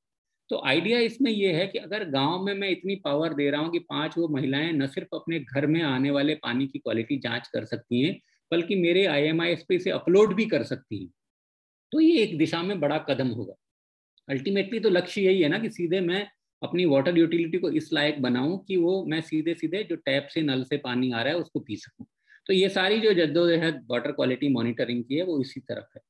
तो आइडिया इसमें यह है कि अगर गांव में मैं इतनी पावर दे रहा हूं कि पांच वो महिलाएं न सिर्फ अपने घर में आने वाले पानी की क्वालिटी जांच कर सकती हैं, बल्कि मेरे आई एम आई एस पे इसे अपलोड भी कर सकती हैं, तो ये एक दिशा में बड़ा कदम होगा। अल्टीमेटली तो लक्ष्य यही है ना कि सीधे मैं अपनी वाटर यूटिलिटी को इस लायक बनाऊँ कि वो मैं सीधे सीधे जो टैप से नल से पानी आ रहा है उसको पी सकूँ। तो ये सारी जो जद्दोजहद वाटर क्वालिटी मॉनिटरिंग की है वो इसी तरफ है।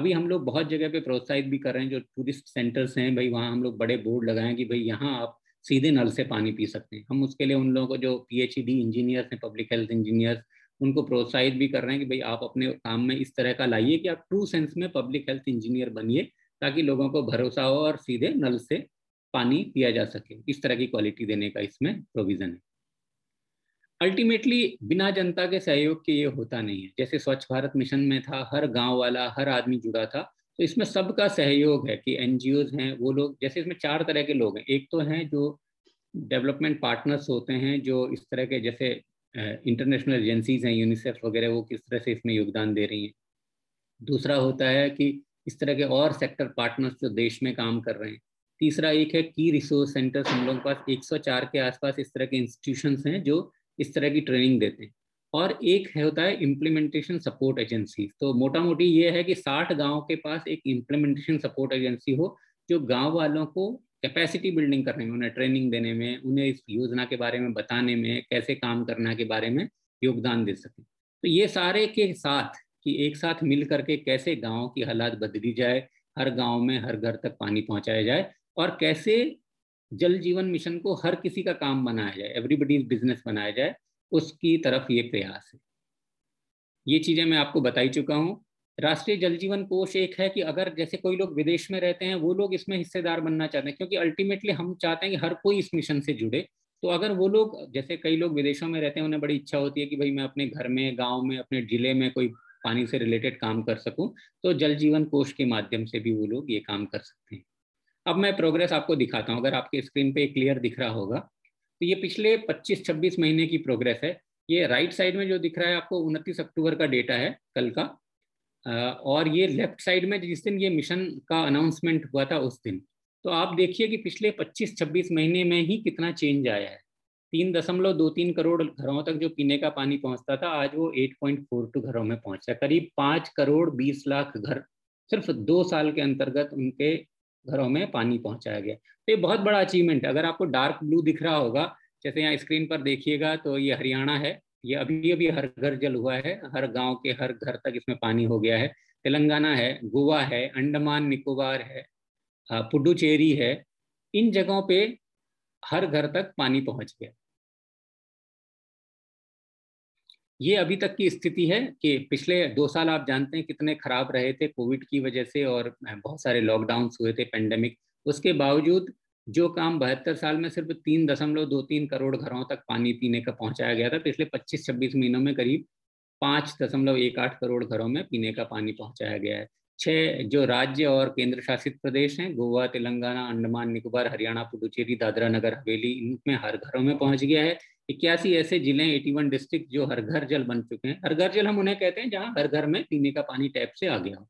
अभी हम लोग बहुत जगह पे प्रोत्साहित भी कर रहे हैं, जो टूरिस्ट सेंटर्स हैं भाई वहाँ हम लोग बड़े बोर्ड लगाएं कि भाई यहाँ आप सीधे नल से पानी पी सकते हैं। हम उसके लिए उन लोगों को जो पी एच डी इंजीनियर्स हैं, पब्लिक हेल्थ इंजीनियर्स, उनको प्रोत्साहित भी कर रहे हैं कि भाई आप अपने काम में इस तरह का लाइए कि आप ट्रू सेंस में पब्लिक हेल्थ इंजीनियर बनिए, ताकि लोगों को भरोसा हो और सीधे नल से पानी पिया जा सके। इस तरह की क्वालिटी देने का इसमें प्रोविज़न है। अल्टीमेटली बिना जनता के सहयोग के ये होता नहीं है। जैसे स्वच्छ भारत मिशन में था, हर गांव वाला, हर आदमी जुड़ा था, तो इसमें सबका सहयोग है कि एन जी ओज़ हैं वो लोग, जैसे इसमें चार तरह के लोग हैं। एक तो हैं जो डेवलपमेंट पार्टनर्स होते हैं, जो इस तरह के जैसे इंटरनेशनल एजेंसीज हैं, यूनिसेफ वगैरह, वो किस तरह से इसमें योगदान दे रही हैं। दूसरा होता है कि इस तरह के और सेक्टर पार्टनर्स जो देश में काम कर रहे हैं। तीसरा एक है की रिसोर्स सेंटर्स, हम लोगों के पास एक सौ चार के आसपास इस तरह के इंस्टीट्यूशंस हैं जो इस तरह की ट्रेनिंग देते हैं। और एक है होता है इम्प्लीमेंटेशन सपोर्ट एजेंसी। तो मोटा मोटी ये है कि साठ गाँव के पास एक इम्प्लीमेंटेशन सपोर्ट एजेंसी हो जो गाँव वालों को कैपेसिटी बिल्डिंग करने में, उन्हें ट्रेनिंग देने में, उन्हें इस योजना के बारे में बताने में, कैसे काम करना के बारे में योगदान दे सकें। तो ये सारे के साथ कि एक साथ मिल करके कैसे गाँव की हालात बदली जाए, हर गाँव में हर घर तक पानी पहुँचाया जाए और कैसे जल जीवन मिशन को हर किसी का काम बनाया जाए, एवरीबडीज बिजनेस बनाया जाए, उसकी तरफ ये प्रयास है। ये चीज़ें मैं आपको बता ही चुका हूँ। राष्ट्रीय जल जीवन कोष एक है कि अगर जैसे कोई लोग विदेश में रहते हैं वो लोग इसमें हिस्सेदार बनना चाहते हैं, क्योंकि अल्टीमेटली हम चाहते हैं कि हर कोई इस मिशन से जुड़े। तो अगर वो लोग, जैसे कई लोग विदेशों में रहते हैं, उन्हें बड़ी इच्छा होती है कि भाई मैं अपने घर में, गाँव में, अपने ज़िले में कोई पानी से रिलेटेड काम कर सकूँ, तो जल जीवन कोष के माध्यम से भी वो लोग ये काम कर सकते हैं। अब मैं प्रोग्रेस आपको दिखाता हूँ। अगर आपके स्क्रीन पे क्लियर दिख रहा होगा तो ये पिछले पच्चीस छब्बीस महीने की प्रोग्रेस है। ये राइट साइड में जो दिख रहा है आपको उनतीस अक्टूबर का डेटा है, कल का, और ये लेफ्ट साइड में जिस दिन ये मिशन का अनाउंसमेंट हुआ था उस दिन। तो आप देखिए कि पिछले पच्चीस छब्बीस महीने में ही कितना चेंज आया है। तीन दशमलव दो तीन करोड़ घरों तक जो पीने का पानी पहुँचता था, आज वो एट पॉइंट फोर टू घरों में पहुँचता है। करीब पाँच करोड़ बीस लाख घर सिर्फ दो साल के अंतर्गत उनके घरों में पानी पहुंचाया गया। तो ये बहुत बड़ा अचीवमेंट है। अगर आपको डार्क ब्लू दिख रहा होगा, जैसे यहाँ स्क्रीन पर देखिएगा, तो ये हरियाणा है, ये अभी अभी हर घर जल हुआ है, हर गांव के हर घर तक इसमें पानी हो गया है। तेलंगाना है, गोवा है, अंडमान निकोबार है, पुडुचेरी है, इन जगहों पे हर घर तक पानी पहुंच गया। ये अभी तक की स्थिति है कि पिछले दो साल आप जानते हैं कितने खराब रहे थे कोविड की वजह से, और बहुत सारे लॉकडाउन्स हुए थे, पेंडेमिक। उसके बावजूद जो काम बहत्तर साल में सिर्फ तीन दशमलव दो तीन करोड़ घरों तक पानी पीने का पहुंचाया गया था, पिछले पच्चीस छब्बीस महीनों में करीब पाँच दशमलव एक आठ करोड़ घरों में पीने का पानी पहुँचाया गया है। छः जो राज्य और केंद्र शासित प्रदेश हैं, गोवा, तेलंगाना, अंडमान निकोबार, हरियाणा, पुडुचेरी, दादरा नगर हवेली, इनमें हर घरों में पहुँच गया है। इक्यासी ऐसे जिले, इक्यासी डिस्ट्रिक्ट जो हर घर जल बन चुके हैं। हर घर जल हम उन्हें कहते हैं जहां हर घर में पीने का पानी टैप से आ गया हो।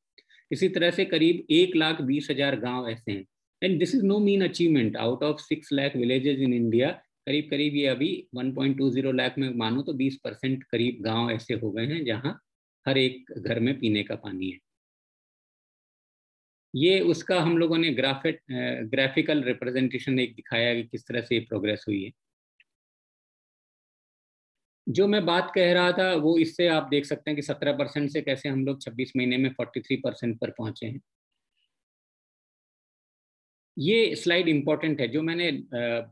इसी तरह से करीब एक लाख बीस हजार गाँव ऐसे हैं। And this is no mean achievement. Out of six lakh villages in India, करीब करीब ये अभी one point two zero lakh में मानो तो बीस परसेंट करीब गाँव ऐसे हो गए हैं जहाँ हर एक घर में पीने का पानी है। ये उसका हम लोगों ने ग्राफिक ग्राफिकल रिप्रेजेंटेशन एक दिखाया कि किस तरह से ये प्रोग्रेस हुई है। जो मैं बात कह रहा था वो इससे आप देख सकते हैं कि सत्रह परसेंट से कैसे हम लोग छब्बीस महीने में तैंतालीस परसेंट पर पहुंचे हैं। ये स्लाइड इंपॉर्टेंट है। जो मैंने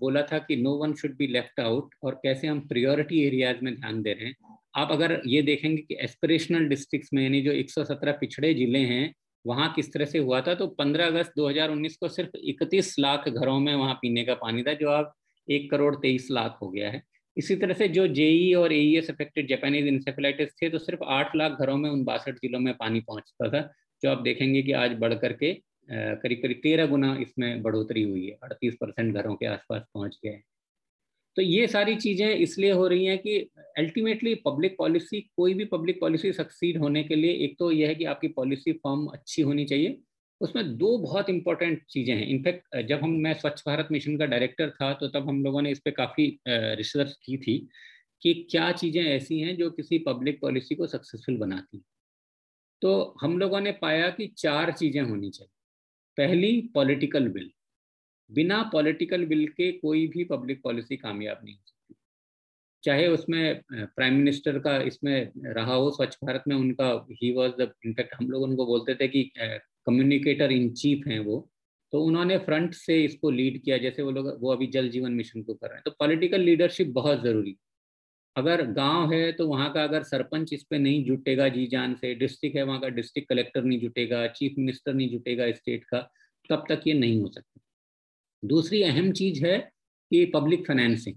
बोला था कि no one should be left out और कैसे हम प्रायोरिटी एरियाज में ध्यान दे रहे हैं। आप अगर ये देखेंगे कि एस्पिरेशनल डिस्ट्रिक्ट्स में, यानी जो एक सौ सत्रह पिछड़े जिले हैं, वहाँ किस तरह से हुआ था, तो पंद्रह अगस्त दो हज़ार उन्नीस को सिर्फ इकतीस लाख घरों में वहाँ पीने का पानी था, जो अब एक करोड़ तेईस लाख हो गया है। इसी तरह से जो जेई और एईएस अफेक्टेड जापानीज इंसेफेलाइटिस थे, तो सिर्फ आठ लाख घरों में उन बासठ जिलों में पानी पहुंचता था, जो आप देखेंगे कि आज बढ़ करके करीब करीब तेरह गुना इसमें बढ़ोतरी हुई है, अड़तीस परसेंट घरों के आसपास पहुंच गए हैं। तो ये सारी चीज़ें इसलिए हो रही हैं कि अल्टीमेटली पब्लिक पॉलिसी, कोई भी पब्लिक पॉलिसी सक्सीड होने के लिए, एक तो यह है कि आपकी पॉलिसी फॉर्म अच्छी होनी चाहिए। उसमें दो बहुत इंपॉर्टेंट चीज़ें हैं। इनफैक्ट जब हम मैं स्वच्छ भारत मिशन का डायरेक्टर था, तो तब हम लोगों ने इस पर काफ़ी रिसर्च की थी कि क्या चीज़ें ऐसी हैं जो किसी पब्लिक पॉलिसी को सक्सेसफुल बनाती हैं। तो हम लोगों ने पाया कि चार चीज़ें होनी चाहिए। पहली, पॉलिटिकल विल। बिना पॉलिटिकल विल के कोई भी पब्लिक पॉलिसी कामयाब नहीं हो सकती, चाहे उसमें प्राइम मिनिस्टर का इसमें रहा हो। स्वच्छ भारत में उनका ही वॉज द, इनफैक्ट हम लोग उनको बोलते थे कि कम्युनिकेटर इन चीफ हैं वो, तो उन्होंने फ्रंट से इसको लीड किया, जैसे वो लोग वो अभी जल जीवन मिशन को कर रहे हैं। तो पॉलिटिकल लीडरशिप बहुत ज़रूरी। अगर गांव है तो वहाँ का अगर सरपंच इस पे नहीं जुटेगा जी जान से, डिस्ट्रिक्ट है वहाँ का डिस्ट्रिक्ट कलेक्टर नहीं जुटेगा, चीफ मिनिस्टर नहीं जुटेगा स्टेट का, तब तक ये नहीं हो सकता। दूसरी अहम चीज़ है कि पब्लिक फाइनेंसिंग,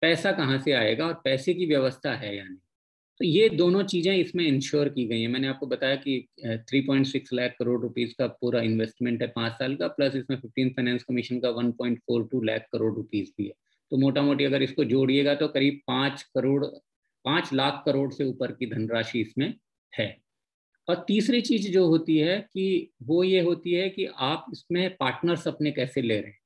पैसा कहाँ से आएगा और पैसे की व्यवस्था है यानी। तो ये दोनों चीज़ें इसमें इंश्योर की गई हैं। मैंने आपको बताया कि तीन पॉइंट छह लाख करोड़ रुपीस का पूरा इन्वेस्टमेंट है पाँच साल का, प्लस इसमें फिफ्टीन फाइनेंस कमीशन का एक पॉइंट बयालीस लाख करोड़ रुपीस भी है। तो मोटा मोटी अगर इसको जोड़िएगा तो करीब पाँच करोड़ पाँच लाख करोड़ से ऊपर की धनराशि इसमें है। और तीसरी चीज जो होती है कि वो ये होती है कि आप इसमें पार्टनर्स अपने कैसे ले रहे हैं।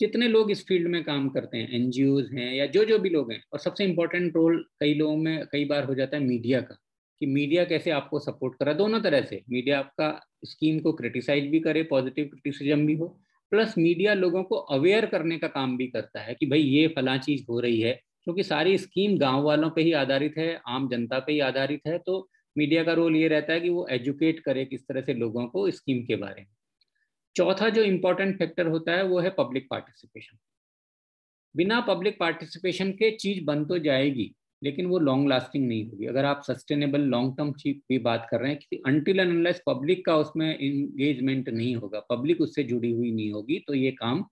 जितने लोग इस फील्ड में काम करते हैं, एनजीओज हैं या जो जो भी लोग हैं, और सबसे इम्पोर्टेंट रोल कई लोगों में कई बार हो जाता है मीडिया का, कि मीडिया कैसे आपको सपोर्ट करा। दोनों तरह से मीडिया आपका स्कीम को क्रिटिसाइज भी करे, पॉजिटिव क्रिटिसिज्म भी हो, प्लस मीडिया लोगों को अवेयर करने का काम भी करता है कि भाई ये फलां चीज हो रही है, क्योंकि सारी स्कीम गांव वालों पे ही आधारित है, आम जनता पे ही आधारित है। तो मीडिया का रोल ये रहता है कि वो एजुकेट करे किस तरह से लोगों को स्कीम के बारे में। चौथा जो इम्पोर्टेंट फैक्टर होता है वो है पब्लिक पार्टिसिपेशन। बिना पब्लिक पार्टिसिपेशन के चीज़ बन तो जाएगी लेकिन वो लॉन्ग लास्टिंग नहीं होगी। अगर आप सस्टेनेबल लॉन्ग टर्म चीज की बात कर रहे हैं कि अनटिल एंड अनलेस पब्लिक का उसमें इंगेजमेंट नहीं होगा, पब्लिक उससे जुड़ी हुई नहीं होगी, तो ये काम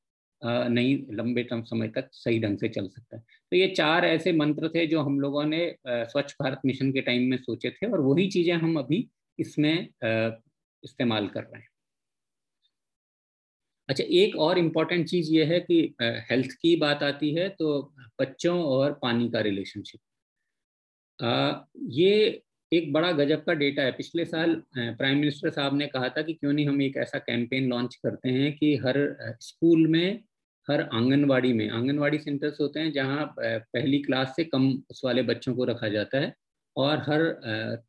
नहीं लंबे टर्म समय तक सही ढंग से चल सकता है। तो ये चार ऐसे मंत्र थे जो हम लोगों ने स्वच्छ भारत मिशन के टाइम में सोचे थे और वही चीज़ें हम अभी इसमें इस्तेमाल कर रहे हैं। अच्छा, एक और इम्पॉर्टेंट चीज़ ये है कि हेल्थ की बात आती है तो बच्चों और पानी का रिलेशनशिप, ये एक बड़ा गजब का डेटा है। पिछले साल प्राइम मिनिस्टर साहब ने कहा था कि क्यों नहीं हम एक ऐसा कैंपेन लॉन्च करते हैं कि हर स्कूल में, हर आंगनवाड़ी में, आंगनवाड़ी सेंटर्स होते हैं जहां पहली क्लास से कम उस वाले बच्चों को रखा जाता है, और हर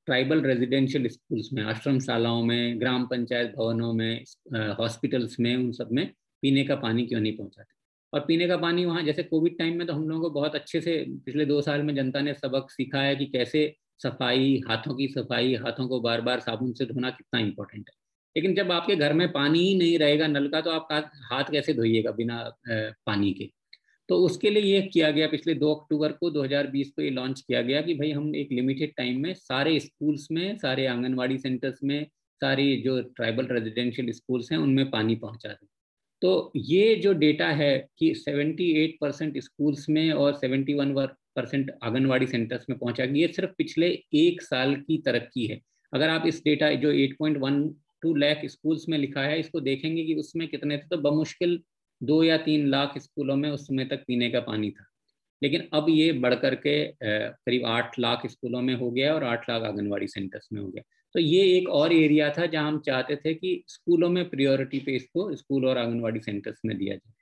ट्राइबल रेजिडेंशियल स्कूल्स में, आश्रमशालाओं में, ग्राम पंचायत भवनों में, हॉस्पिटल्स में, उन सब में पीने का पानी क्यों नहीं पहुंचाते। और पीने का पानी वहाँ, जैसे कोविड टाइम में तो हम लोगों को बहुत अच्छे से पिछले दो साल में जनता ने सबक सीखा है कि कैसे सफाई, हाथों की सफाई, हाथों को बार बार साबुन से धोना कितना इम्पोर्टेंट है। लेकिन जब आपके घर में पानी ही नहीं रहेगा नल का तो आप हाथ कैसे धोइएगा बिना पानी के। तो उसके लिए ये किया गया, पिछले दो अक्टूबर को दो हज़ार बीस को ये लॉन्च किया गया कि भाई हम एक लिमिटेड टाइम में सारे स्कूल्स में, सारे आंगनवाड़ी सेंटर्स में, सारे जो ट्राइबल रेजिडेंशियल स्कूल्स हैं उनमें पानी पहुंचा दें। तो ये जो डेटा है कि अठहत्तर परसेंट स्कूल्स में और इकहत्तर परसेंट आंगनवाड़ी सेंटर्स में पहुँचा गया, ये सिर्फ पिछले एक साल की तरक्की है। अगर आप इस डेटा जो आठ पॉइंट एक दो लाख स्कूल्स में लिखा है इसको देखेंगे कि उसमें कितने थे, तो बमुश्किल दो या तीन लाख स्कूलों में उस समय तक पीने का पानी था, लेकिन अब ये बढ़ करके करीब आठ लाख स्कूलों में हो गया और आठ लाख आंगनवाड़ी सेंटर्स में हो गया। तो ये एक और एरिया था जहां हम चाहते थे कि स्कूलों में प्रायोरिटी पे इसको स्कूल और आंगनवाड़ी सेंटर्स में दिया जाए।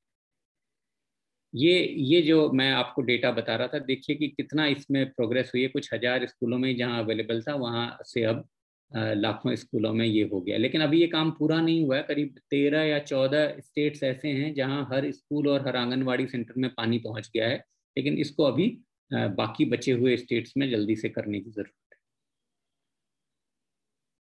ये ये जो मैं आपको डेटा बता रहा था, देखिए कि कितना इसमें प्रोग्रेस हुई है। कुछ हज़ार स्कूलों में जहाँ अवेलेबल था वहाँ से अब लाखों स्कूलों में ये हो गया, लेकिन अभी ये काम पूरा नहीं हुआ है। करीब तेरह या चौदह स्टेट्स ऐसे हैं जहां हर स्कूल और हर आंगनवाड़ी सेंटर में पानी पहुंच गया है, लेकिन इसको अभी बाकी बचे हुए स्टेट्स में जल्दी से करने की जरूरत है।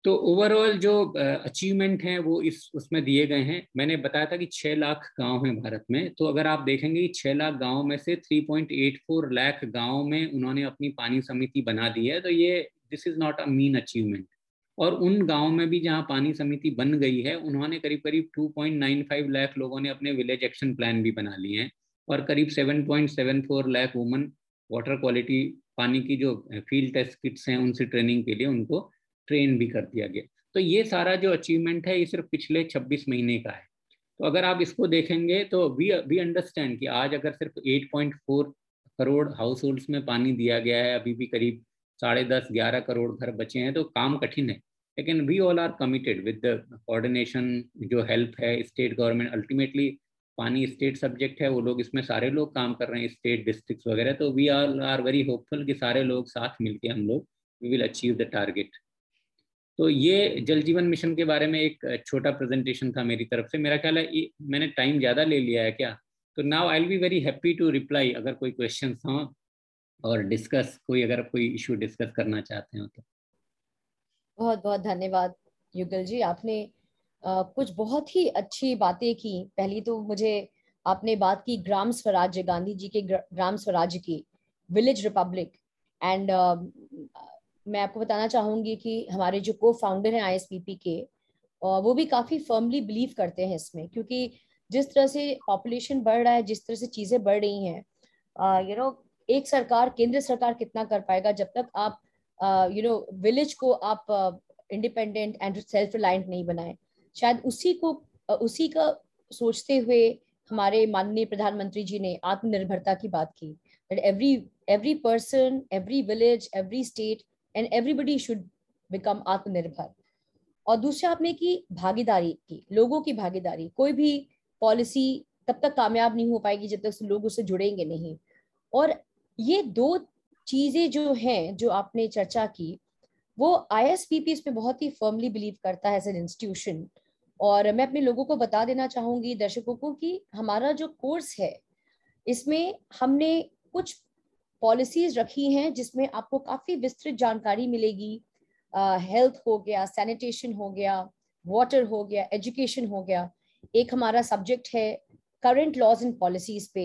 तो ओवरऑल जो अचीवमेंट हैं वो इस उसमें दिए गए हैं। मैंने बताया था कि छः लाख गाँव हैं भारत में, तो अगर आप देखेंगे छः लाख गाँव में से three point eight four lakh गाँव में उन्होंने अपनी पानी समिति बना दी है। तो ये this is not a mean achievement. और उन गाँव में भी जहाँ पानी समिति बन गई है उन्होंने करीब करीब दो पॉइंट नौ पाँच लाख लोगों ने अपने विलेज एक्शन प्लान भी बना लिए हैं, और करीब सात पॉइंट सात चार लाख वुमेन वाटर क्वालिटी, पानी की जो फील्ड टेस्ट किट्स हैं उनसे ट्रेनिंग के लिए उनको ट्रेन भी कर दिया गया। तो ये सारा जो अचीवमेंट है ये सिर्फ पिछले छब्बीस महीने का है। तो अगर आप इसको देखेंगे तो वी वी अंडरस्टैंड कि आज अगर सिर्फ आठ पॉइंट चार करोड़ हाउस होल्ड्स में पानी दिया गया है, अभी भी करीब साढ़े दस ग्यारह करोड़ घर बचे हैं, तो काम कठिन है। लेकिन we all are committed with the coordination, जो हेल्प है स्टेट गवर्नमेंट, अल्टीमेटली पानी स्टेट सब्जेक्ट है, वो लोग इसमें सारे लोग काम कर रहे हैं, स्टेट डिस्ट्रिक्ट्स वगैरह। तो we all are very hopeful कि सारे लोग साथ मिलके हम लोग we will achieve the target. तो ये जल जीवन मिशन के बारे में एक छोटा प्रेजेंटेशन था मेरी तरफ से। मेरा ख्याल है मैंने टाइम ज़्यादा ले लिया है क्या? तो now I will be very happy to reply अगर कोई क्वेश्चन हों, और डिस्कस कोई अगर कोई इशू डिस्कस करना चाहते हो तो। बहुत बहुत धन्यवाद युगल जी, आपने आ, कुछ बहुत ही अच्छी बातें की। पहली तो मुझे आपने बात की ग्राम स्वराज्य, गांधी जी के ग्राम स्वराज्य की, विलेज रिपब्लिक। एंड मैं आपको बताना चाहूँगी कि हमारे जो को फाउंडर हैं आई एस पी पी के, और वो भी काफ़ी फर्मली बिलीव करते हैं इसमें, क्योंकि जिस तरह से पॉपुलेशन बढ़ रहा है, जिस तरह से चीज़ें बढ़ रही हैं, यू नो एक सरकार, केंद्र सरकार कितना कर पाएगा जब तक आप यू नो विलेज को आप इंडिपेंडेंट एंड सेल्फ रिलायंट नहीं बनाए। शायद उसी को uh, उसी का सोचते हुए हमारे माननीय प्रधानमंत्री जी ने आत्मनिर्भरता की बात की। Every every person, every village, every state and everybody should become आत्मनिर्भर। और दूसरा आपने की भागीदारी की, लोगों की भागीदारी। कोई भी पॉलिसी तब तक कामयाब नहीं हो पाएगी जब तक लोग उससे जुड़ेंगे नहीं। और ये दो चीजें जो हैं जो आपने चर्चा की, वो आई एस पी पी इसमें बहुत ही फर्मली बिलीव करता है एज एन इंस्टीट्यूशन। और मैं अपने लोगों को बता देना चाहूंगी, दर्शकों को, कि हमारा जो कोर्स है इसमें हमने कुछ पॉलिसीज रखी हैं जिसमें आपको काफ़ी विस्तृत जानकारी मिलेगी। हेल्थ uh, हो गया, सैनिटेशन हो गया, वाटर हो गया, एजुकेशन हो गया। एक हमारा सब्जेक्ट है करंट लॉज एंड पॉलिसीज पे,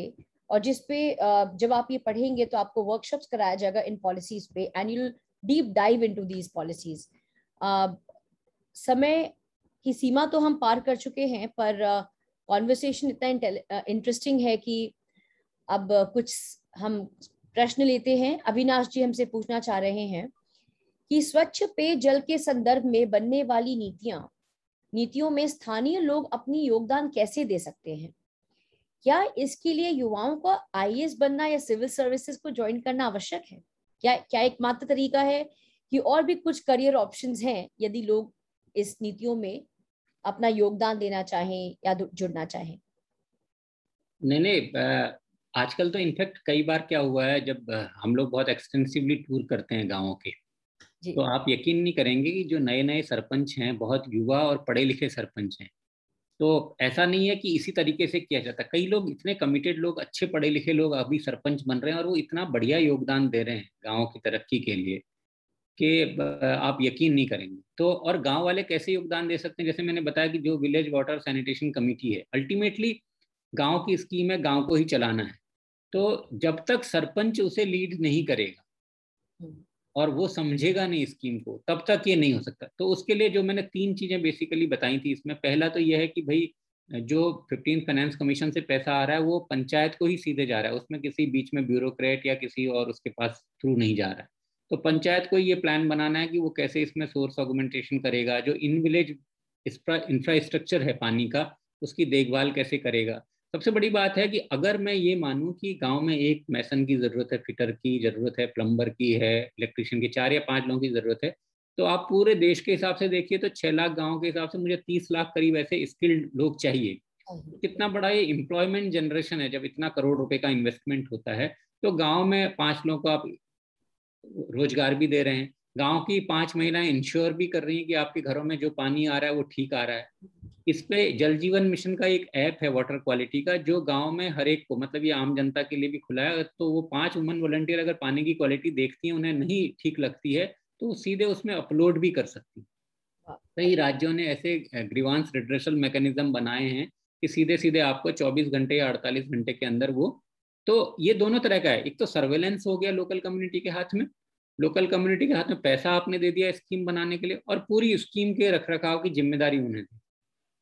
और जिसपे uh, जब आप ये पढ़ेंगे तो आपको वर्कशॉप्स कराया जाएगा इन पॉलिसीज पे, and you will deep dive into these policies. समय की सीमा तो हम पार कर चुके हैं, पर कॉन्वर्सेशन uh, इतना इंटरेस्टिंग uh, है कि अब uh, कुछ हम प्रश्न लेते हैं। अविनाश जी हमसे पूछना चाह रहे हैं कि स्वच्छ पेयजल के संदर्भ में बनने वाली नीतियां नीतियों में स्थानीय लोग अपनी योगदान कैसे दे सकते हैं? क्या इसके लिए युवाओं को आई ए एस बनना या सिविल सर्विसेज को ज्वाइन करना आवश्यक है? क्या क्या एकमात्र तरीका है कि और भी कुछ करियर ऑप्शंस हैं यदि लोग इस नीतियों में अपना योगदान देना चाहें या जुड़ना चाहें? नहीं नहीं, आजकल तो इनफैक्ट कई बार क्या हुआ है, जब हम लोग बहुत एक्सटेंसिवली टूर करते हैं गाँवों के, तो आप यकीन नहीं करेंगे कि जो नए नए सरपंच हैं, बहुत युवा और पढ़े लिखे सरपंच हैं। तो ऐसा नहीं है कि इसी तरीके से किया जाता है। कई लोग इतने कमिटेड लोग, अच्छे पढ़े लिखे लोग अभी सरपंच बन रहे हैं, और वो इतना बढ़िया योगदान दे रहे हैं गाँव की तरक्की के लिए कि आप यकीन नहीं करेंगे। तो और गाँव वाले कैसे योगदान दे सकते हैं? जैसे मैंने बताया कि जो विलेज वाटर सैनिटेशन कमेटी है, अल्टीमेटली गाँव की स्कीम है, गाँव को ही चलाना है। तो जब तक सरपंच उसे लीड नहीं करेगा और वो समझेगा नहीं स्कीम को, तब तक ये नहीं हो सकता। तो उसके लिए जो मैंने तीन चीज़ें बेसिकली बताई थी इसमें, पहला तो ये है कि भाई जो फिफ्टीन फाइनेंस कमीशन से पैसा आ रहा है वो पंचायत को ही सीधे जा रहा है, उसमें किसी बीच में ब्यूरोक्रेट या किसी और उसके पास थ्रू नहीं जा रहा है। तो पंचायत को ये प्लान बनाना है कि वो कैसे इसमें सोर्स ऑगमेंटेशन करेगा, जो इन विलेज इंफ्रास्ट्रक्चर है पानी का, उसकी देखभाल कैसे करेगा। सबसे बड़ी बात है कि अगर मैं ये मानूं कि गांव में एक मैसन की ज़रूरत है, फिटर की ज़रूरत है, प्लम्बर की है, इलेक्ट्रिशियन की, चार या पाँच लोगों की ज़रूरत है, तो आप पूरे देश के हिसाब से देखिए तो छः लाख गांव के हिसाब से मुझे तीस लाख करीब ऐसे स्किल्ड लोग चाहिए। कितना बड़ा ये एम्प्लॉयमेंट जनरेशन है जब इतना करोड़ रुपये का इन्वेस्टमेंट होता है। तो गाँव में पाँच लोगों को आप रोजगार भी दे रहे हैं, गाँव की पाँच महिलाएँ इंश्योर भी कर रही हैं कि आपके घरों में जो पानी आ रहा है वो ठीक आ रहा है। इस पे जल जीवन मिशन का एक ऐप है वाटर क्वालिटी का, जो गांव में हर एक को, मतलब ये आम जनता के लिए भी खुला है। तो वो पांच वुमेन वॉलंटियर अगर पानी की क्वालिटी देखती हैं, उन्हें नहीं ठीक लगती है, तो वो सीधे उसमें अपलोड भी कर सकती है। कई राज्यों ने ऐसे ग्रीवांस रिड्रेसल मैकेनिज्म बनाए हैं कि सीधे सीधे आपको चौबीस घंटे या अड़तालीस घंटे के अंदर वो, तो ये दोनों तरह का है। एक तो सर्वेलेंस हो गया लोकल कम्युनिटी के हाथ में, लोकल कम्युनिटी के हाथ में पैसा आपने दे दिया स्कीम बनाने के लिए, और पूरी स्कीम के रख रखाव की जिम्मेदारी उन्हें दी।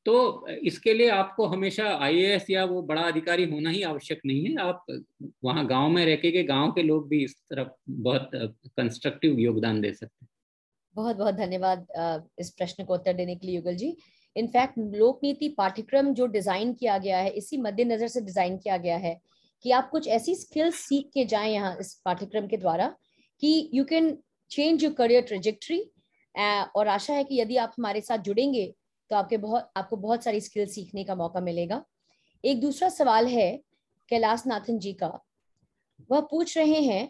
तो इसके लिए आपको हमेशा आई ए एस या वो बड़ा अधिकारी होना ही आवश्यक नहीं है। आप वहाँ गांव में रह के गांव के लोग भी इस तरफ बहुत कंस्ट्रक्टिव योगदान दे सकते हैं। बहुत बहुत धन्यवाद इस प्रश्न को उत्तर देने के लिए युगल जी। इनफैक्ट लोक नीति पाठ्यक्रम जो डिजाइन किया गया है, इसी मद्देनजर से डिजाइन किया गया है कि आप कुछ ऐसी स्किल्स सीख के जाए यहाँ इस पाठ्यक्रम के द्वारा कि you can change your career trajectory. और आशा है कि यदि आप हमारे साथ जुड़ेंगे तो आपके बहुत आपको बहुत सारी स्किल सीखने का मौका मिलेगा। एक दूसरा सवाल है कैलाश नाथन जी का, वह पूछ रहे हैं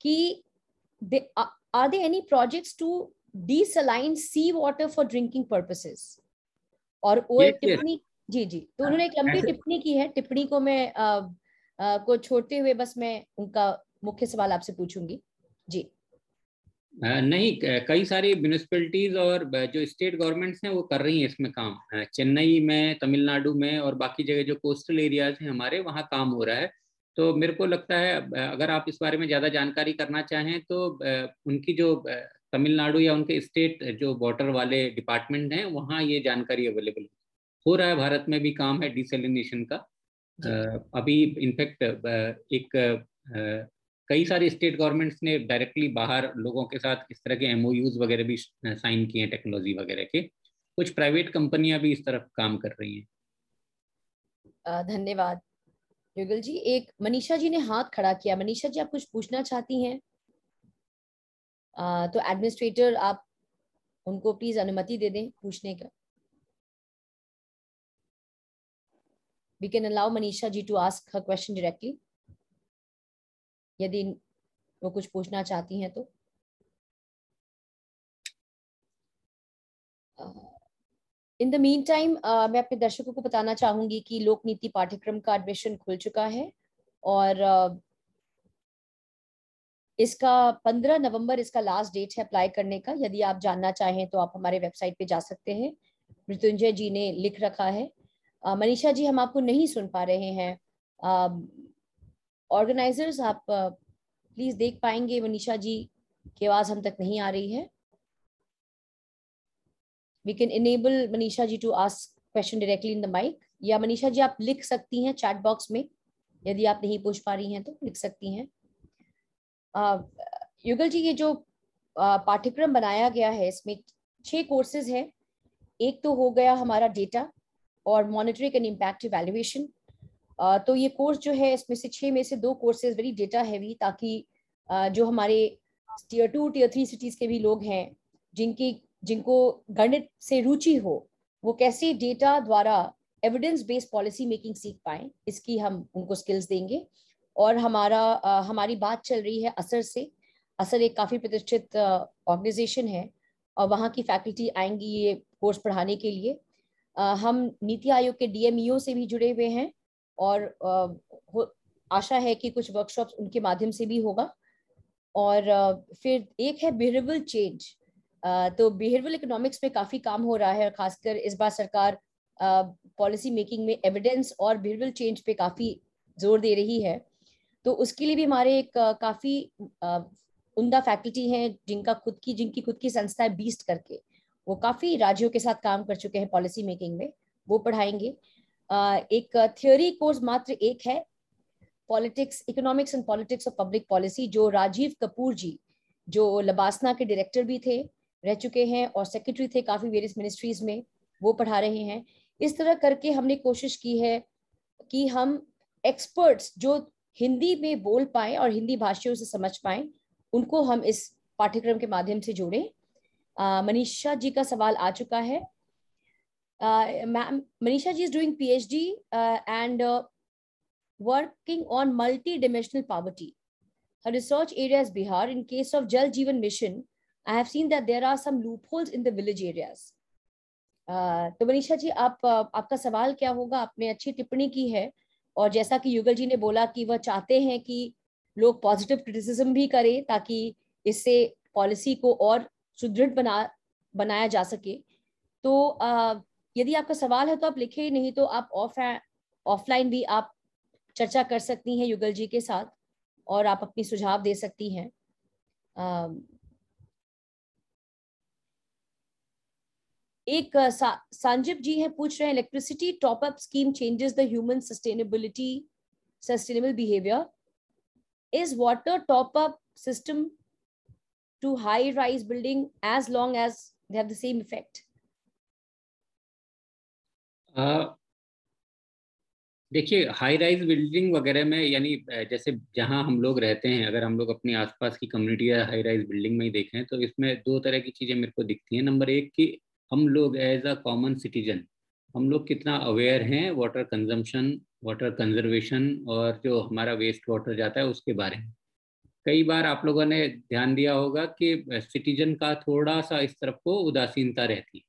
कि are there any projects to desalinate sea water for drinking purposes? और ये, टिप्पणी जी जी तो उन्होंने एक लंबी टिप्पणी की है। टिप्पणी को मैं आ, आ, को छोड़ते हुए बस मैं उनका मुख्य सवाल आपसे पूछूंगी जी। नहीं, कई सारी म्यूनिसिपैलिटीज़ और जो स्टेट गवर्नमेंट्स हैं वो कर रही हैं इसमें काम। चेन्नई में, तमिलनाडु में और बाकी जगह जो कोस्टल एरियाज हैं हमारे, वहाँ काम हो रहा है। तो मेरे को लगता है अगर आप इस बारे में ज़्यादा जानकारी करना चाहें तो उनकी जो तमिलनाडु या उनके स्टेट जो वाटर वाले डिपार्टमेंट हैं वहाँ ये जानकारी अवेलेबल हो रहा है। भारत में भी काम है डिसेलिनेशन का। अभी इनफैक्ट एक कई सारे स्टेट गवर्नमेंट्स ने डायरेक्टली बाहर लोगों के साथ इस तरह के एम ओ यूज़ वगैरह भी साइन किए हैं, टेक्नोलॉजी वगैरह के। कुछ प्राइवेट कंपनियां भी इस तरफ काम कर रही हैं। धन्यवाद युगल जी। एक मनीषा जी ने हाथ खड़ा किया। मनीषा जी, आप कुछ पूछना चाहती हैं? आ, तो एडमिनिस्ट्रेटर आप उनको प्लीज अनुमति दे दें पूछने का। We can allow Manisha ji to ask her question directly यदि वो कुछ पूछना चाहती हैं तो। इन द मीन टाइम मैं अपने दर्शकों को बताना चाहूंगी कि लोक नीति पाठ्यक्रम का एडमिशन खुल चुका है और uh, इसका पंद्रह नवंबर इसका लास्ट डेट है अप्लाई करने का। यदि आप जानना चाहें तो आप हमारे वेबसाइट पे जा सकते हैं। मृत्युंजय जी ने लिख रखा है। uh, मनीषा जी हम आपको नहीं सुन पा रहे हैं। ऑर्गेनाइजर्स uh, आप uh, प्लीज देख पाएंगे मनीषा जी की आवाज हम तक नहीं आ रही है। We can enable Manisha ji to ask question directly in the mic, या मनीषा जी आप लिख सकती हैं चैट बॉक्स में, यदि आप नहीं पूछ पा रही हैं तो लिख सकती हैं। uh, युगल जी ये जो uh, पाठ्यक्रम बनाया गया है इसमें छह कोर्सेज हैं। एक तो हो गया हमारा डेटा और मॉनिटरिंग एंड इम्पैक्ट इवैल्यूएशन। तो ये कोर्स जो है इसमें से छह में से दो कोर्सेज वेरी डेटा हैवी, ताकि uh, जो हमारे tier two tier three cities के भी लोग हैं जिनकी जिनको गणित से रुचि हो वो कैसे डेटा द्वारा एविडेंस बेस्ड पॉलिसी मेकिंग सीख पाएं, इसकी हम उनको स्किल्स देंगे। और हमारा आ, हमारी बात चल रही है असर से। असर एक काफ़ी प्रतिष्ठित ऑर्गेनाइजेशन है और वहाँ की फैकल्टी आएंगी ये कोर्स पढ़ाने के लिए। आ, हम नीति आयोग के डी एम ई ओ से भी जुड़े हुए हैं और आ, हो, आशा है कि कुछ वर्कशॉप्स उनके माध्यम से भी होगा। और आ, फिर एक है बिहेवियरल चेंज। Uh, तो बिहेवियरल इकोनॉमिक्स में काफ़ी काम हो रहा है और खासकर इस बार सरकार पॉलिसी uh, मेकिंग में एविडेंस और बिहेवियरल चेंज पे काफ़ी जोर दे रही है। तो उसके लिए भी हमारे एक uh, काफ़ी uh, उम्दा फैकल्टी हैं जिनका खुद की जिनकी खुद की संस्था है बीस्ट करके। वो काफ़ी राज्यों के साथ काम कर चुके हैं पॉलिसी मेकिंग में, वो पढ़ाएंगे। uh, एक थियोरी uh, कोर्स मात्र एक है, politics economics and politics of public policy, जो राजीव कपूर जी जो लबासना के डायरेक्टर भी थे रह चुके हैं और सेक्रेटरी थे काफ़ी वेरियस मिनिस्ट्रीज में, वो पढ़ा रहे हैं। इस तरह करके हमने कोशिश की है कि हम एक्सपर्ट्स जो हिंदी में बोल पाएँ और हिंदी भाषियों से समझ पाएँ उनको हम इस पाठ्यक्रम के माध्यम से जोड़ें। मनीषा जी का सवाल आ चुका है। Ma'am Manisha ji is doing P H D and working on multidimensional poverty. Her research area is Bihar. In case of Jal Jeevan mission I have seen that there are some loopholes in the village areas. Uh, तो मनीषा जी आप आपका सवाल क्या होगा? आपने अच्छी टिप्पणी की है और जैसा कि युगल जी ने बोला कि वह चाहते हैं कि लोग पॉजिटिव क्रिटिसिज्म भी करें ताकि इससे पॉलिसी को और सुदृढ़ बना बनाया जा सके। तो uh, यदि आपका सवाल है तो आप लिखें, नहीं तो आप ऑफ ऑफलाइन भी आप चर्चा कर सकती हैं युगल जी के साथ और आप अपनी सुझाव दे सकती हैं। uh, एक सा, सांजिब जी है, पूछ रहे हैं electricity top up scheme changes the human sustainability sustainable behaviour. Is water top up system to high rise building as long as they have the same effect? देखिए, हाई राइज बिल्डिंग वगैरह में, यानी जैसे जहां हम लोग रहते हैं, अगर हम लोग अपने आसपास की कम्युनिटी या हाई राइज बिल्डिंग में ही देखें तो इसमें दो तरह की चीजें मेरे को दिखती हैं। नंबर एक की हम लोग एज अ कॉमन सिटीजन हम लोग कितना अवेयर हैं वाटर कंजम्पशन, वाटर कंजर्वेशन और जो हमारा वेस्ट वाटर जाता है उसके बारे में। कई बार आप लोगों ने ध्यान दिया होगा कि सिटीजन का थोड़ा सा इस तरफ को उदासीनता रहती है।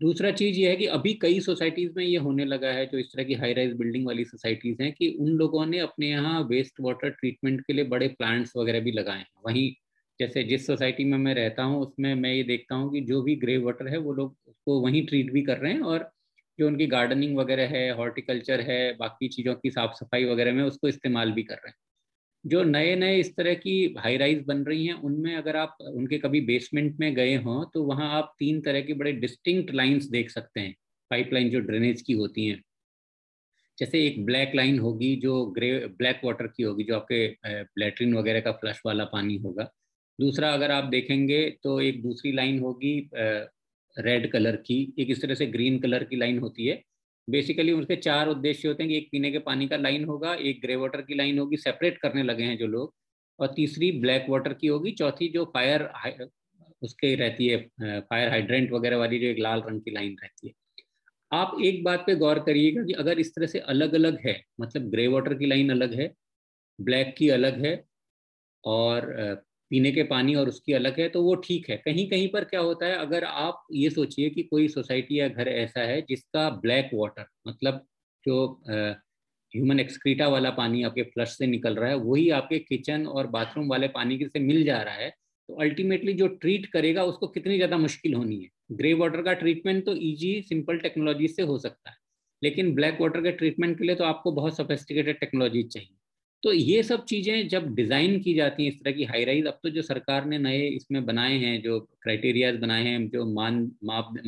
दूसरा चीज़ ये है कि अभी कई सोसाइटीज़ में ये होने लगा है, जो इस तरह की हाई राइज बिल्डिंग वाली सोसाइटीज़ हैं, कि उन लोगों ने अपने यहाँ वेस्ट वाटर ट्रीटमेंट के लिए बड़े प्लांट्स वगैरह भी लगाए हैं। वहीं जैसे जिस सोसाइटी में मैं रहता हूँ उसमें मैं ये देखता हूँ कि जो भी ग्रे वाटर है वो लोग उसको वहीं ट्रीट भी कर रहे हैं और जो उनकी गार्डनिंग वगैरह है, हॉर्टिकल्चर है, बाकी चीज़ों की साफ सफाई वगैरह में उसको इस्तेमाल भी कर रहे हैं। जो नए नए इस तरह की हाई राइज बन रही हैं उनमें अगर आप उनके कभी बेसमेंट में गए हों तो वहाँ आप तीन तरह के बड़े डिस्टिंक्ट लाइन्स देख सकते हैं, पाइपलाइन जो ड्रेनेज की होती हैं। जैसे एक ब्लैक लाइन होगी जो ग्रे ब्लैक वाटर की होगी, जो आपके लैट्रिन वगैरह का फ्लश वाला पानी होगा। दूसरा अगर आप देखेंगे तो एक दूसरी लाइन होगी रेड कलर की, एक इस तरह से ग्रीन कलर की लाइन होती है। बेसिकली उसके चार उद्देश्य होते हैं कि एक पीने के पानी का लाइन होगा, एक ग्रे वाटर की लाइन होगी, सेपरेट करने लगे हैं जो लोग, और तीसरी ब्लैक वाटर की होगी, चौथी जो फायर उसके रहती है फायर हाइड्रेंट वगैरह वाली जो एक लाल रंग की लाइन रहती है। आप एक बात पे गौर करिएगा कि अगर इस तरह से अलग अलग है, मतलब ग्रे वाटर की लाइन अलग है, ब्लैक की अलग है और पीने के पानी और उसकी अलग है, तो वो ठीक है। कहीं कहीं पर क्या होता है, अगर आप ये सोचिए कि कोई सोसाइटी या घर ऐसा है जिसका ब्लैक वाटर, मतलब जो ह्यूमन एक्सक्रीटा वाला पानी आपके फ्लश से निकल रहा है, वही आपके किचन और बाथरूम वाले पानी के से मिल जा रहा है, तो अल्टीमेटली जो ट्रीट करेगा उसको कितनी ज़्यादा मुश्किल होनी है। ग्रे वाटर का ट्रीटमेंट तो ईजी सिंपल टेक्नोलॉजी से हो सकता है, लेकिन ब्लैक वाटर के ट्रीटमेंट के लिए तो आपको बहुत सोफिस्टिकेटेड टेक्नोलॉजी चाहिए। तो ये सब चीज़ें जब डिज़ाइन की जाती हैं इस तरह की हाई राइज, अब तो जो सरकार ने नए इसमें बनाए हैं, जो क्राइटेरियाज बनाए हैं, जो मान